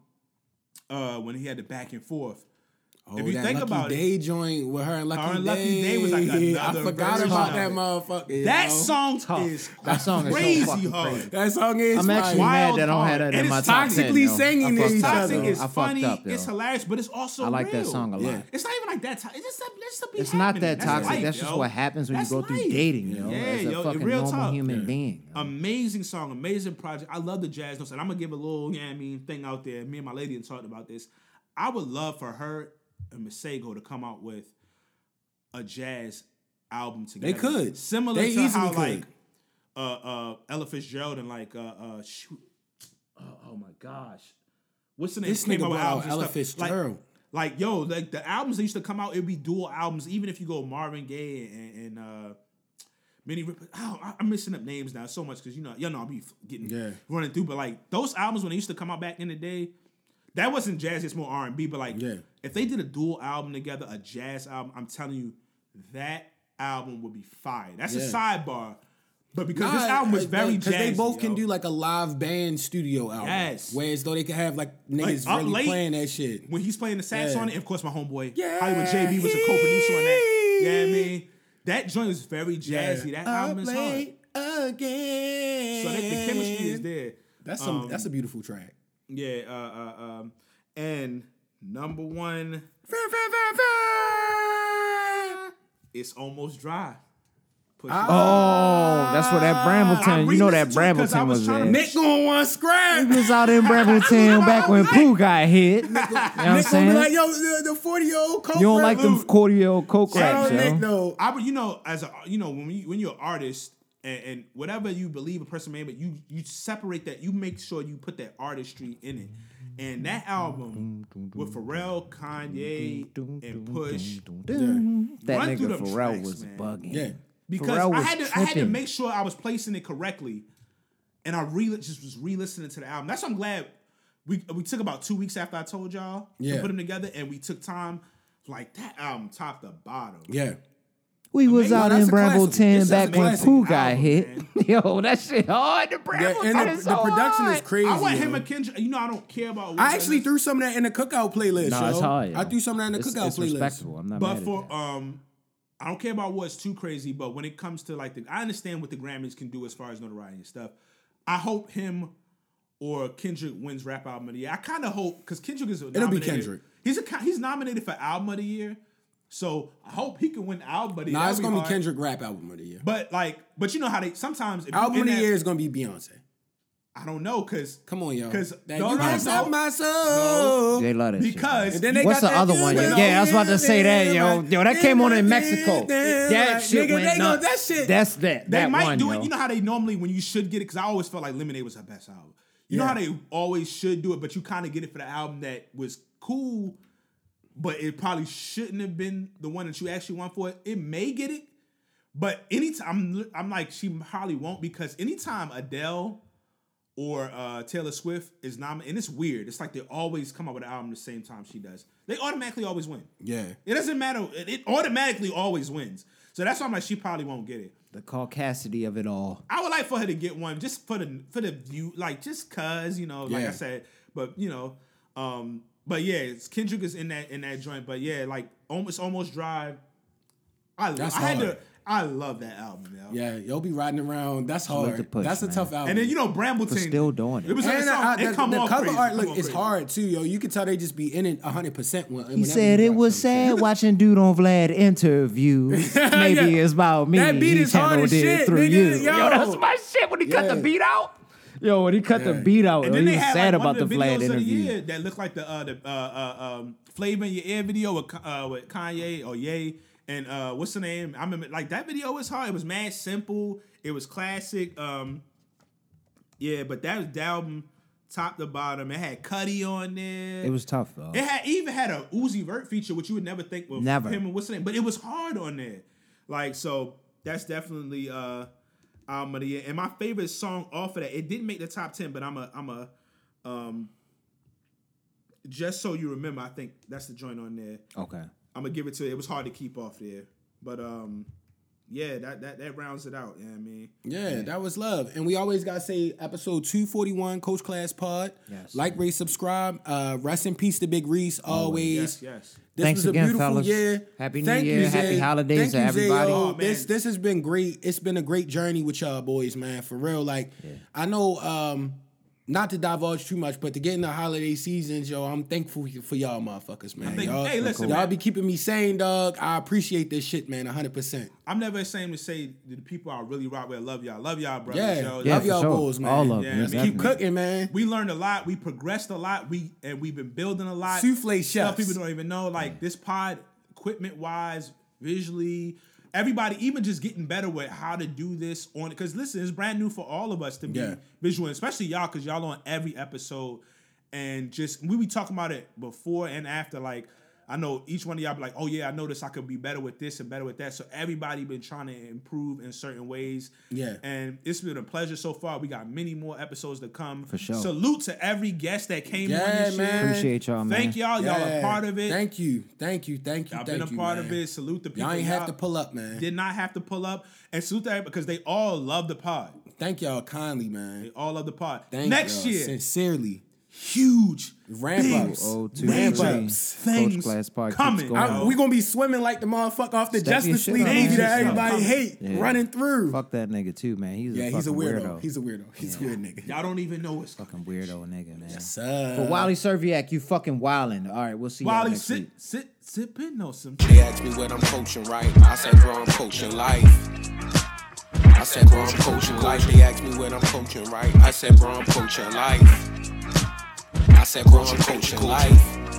when he had the back and forth. Oh, if you think about it, Day joint with her and Lucky Day. Her and Lucky Day was like another. I forgot about that motherfucker. That song is crazy hard. That song is I'm actually mad that I don't have that in my top 10. And it's toxically singing to each other. It's funny, it's hilarious, but it's also real. I like that song a lot. It's not even like that toxic. It's not that toxic. That's just what happens when you go through dating, yo. As a fucking normal human being. Amazing song, amazing project. I love the jazz notes, and I'm going to give a little, thing out there. Me and my lady talked about this. I would love for her and Masego to come out with a jazz album together. They could. Similar to how Ella Fitzgerald and oh my gosh. What's the name? This nigga out Ella Fitzgerald. Like the albums that used to come out, it'd be dual albums. Even if you go Marvin Gaye and Minnie Ripley. I'm mixing up names now so much because you know I'll be getting running through. But like those albums when they used to come out back in the day, that wasn't jazz, it's more R&B, but if they did a dual album together, a jazz album, I'm telling you, that album would be fire. That's a sidebar, but because this album was very jazz. Because they both can do like a live band studio album. Yes. Whereas though they could have like niggas really playing that shit. When he's playing the sax on it, and of course my homeboy, Hollywood JB was a co-producer on that. Yeah, you know what I mean? That joint is very jazzy. That album is hard. Again. So the chemistry is there. That's a beautiful track. Yeah, and number one, it's almost dry. That's where that Brambleton, that Brambleton was at. Nick going one scrap. He was out in Brambleton back when Pooh got hit. Nick, you know what I'm saying? Like, yo, the 40-year-old coke. You don't like them 40-year-old coke raps, yo. Nick, though. When you're an artist. And whatever you believe a person may, but you separate that. You make sure you put that artistry in it. And that album with Pharrell, Kanye, and Push, that nigga Pharrell was bugging. Yeah, because I had to make sure I was placing it correctly, and I was re-listening to the album. That's why I'm glad we took about 2 weeks after I told y'all to put them together, and we took time like that album top to bottom. Yeah. We was out in Brambleton back when Pooh got hit. Yo, that shit hard. The Brambleton is so hard. The production is crazy. I want him a Kendrick. You know, I don't care about. I actually threw some of that in the cookout playlist. No, it's hard. I threw some of that in the cookout playlist. It's respectable. I'm not mad at that. But for I don't care about what's too crazy. But when it comes to like I understand what the Grammys can do as far as notoriety and stuff. I hope him or Kendrick wins Rap Album of the Year. I kind of hope because Kendrick is nominated. It'll be Kendrick. He's nominated for Album of the Year. So I hope he can win Album of the Year. Nah, it's going to be Kendrick Rap Album of the Year. But you know how they sometimes... Album of the Year is going to be Beyonce. I don't know, because... Come on, y'all. Because... You messed up my soul. No. They love that because... Shit. What's the other one? Yeah, I was about to say that, yo. Yo, that came on in Mexico. That shit went nuts. That shit. That's that. They might do it. You know how they normally, when you should get it, because I always felt like Lemonade was her best album. You know how they always should do it, but you kind of get it for the album that was cool... But it probably shouldn't have been the one that you actually want for it. It may get it, but anytime I'm like she probably won't because anytime Adele or Taylor Swift is nominated, and it's weird. It's like they always come out with an album the same time she does. They automatically always win. Yeah, it doesn't matter. It automatically always wins. So that's why I'm like she probably won't get it. The caucasity of it all. I would like for her to get one just for the view, like just cause you know, like I said, but you know. But yeah, it's Kendrick is in that joint. But yeah, like almost Drive. I love that album. Yo. Yeah, you'll be riding around. That's hard. Push, that's a tough album. And then you know Brambleton but still doing it. It was like the cover art look is hard too, yo. You can tell they just be in it 100%. He said it was sad watching dude on Vlad interview. Maybe it's about me. That beat is hard as shit. Yo, that's my shit when he cut the beat out. Yo, when he cut the beat out, and then he was sad like, about the Vlad interview. Year that looked like the Flavor in Your Ear video with Kanye or Ye and what's the name? I remember like that video was hard. It was mad simple. It was classic. But that was the album top to bottom. It had Cudi on there. It was tough though. It even had a Uzi Vert feature, which you would never think with him and what's the name, but it was hard on there. Like so, that's definitely. Album of the Year. And my favorite song off of that, it didn't make the top 10, but I'm just so you remember, I think that's the joint on there. Okay. I'm gonna give it to you. It was hard to keep off there. But that rounds it out. You know what I mean? Yeah, that was love. And we always gotta say episode 241, Coach Class Pod. Yes. Like, rate, subscribe. Rest in peace to Big Reese always. Yes. This Thanks was again, a beautiful fellas. Year. Happy New Thank Year. You, Happy holidays Thank to you, everybody. Oh, this has been great. It's been a great journey with y'all boys, man. For real. Like, I know, not to divulge too much, but to get in the holiday seasons, yo, I'm thankful for y'all motherfuckers, man. Y'all be keeping me sane, dog. I appreciate this shit, man, 100%. I'm never ashamed to say to the people I really rock with, love y'all. Love y'all, brothers. Love y'all boys, man. All of them. Yes, keep cooking, man. We learned a lot. We progressed a lot. We've been building a lot. Souffle chefs. Stuff people don't even know. Like, this pod, equipment-wise, visually... Everybody, even just getting better with how to do this on it. Because listen, it's brand new for all of us to be visual, especially y'all, because y'all on every episode. And just, we be talking about it before and after. Like, I know each one of y'all be like, oh yeah, I noticed I could be better with this and better with that. So everybody been trying to improve in certain ways. Yeah. And it's been a pleasure so far. We got many more episodes to come. For sure. Salute to every guest that came on this shit. Appreciate y'all, man. Thank y'all. Y'all are part of it. Thank you. Y'all been a part of it. Salute the people. Y'all ain't have to pull up, man. Did not have to pull up. And salute to everybody because they all love the pod. Thank y'all kindly, man. They all love the pod. Thank Next y'all. Year. Sincerely. Huge ramp ups, things coming. We gonna be swimming like the motherfucker off the Justice League movie that everybody hate, running through. Fuck that nigga too, man. He's a weirdo. He's a weird nigga. Y'all don't even know what's fucking weirdo nigga, man. Yes, sir. For Wally Serviak, you fucking wildin'. All right, we'll see. Wally, next week. Sippin' on some. They asked me what I'm coaching, right? I said, bro, I'm coaching life. I said, bro, I'm coaching life. They asked me what I'm coaching, right? I said, bro, I'm coaching life. I said, bro, I'm coaching life.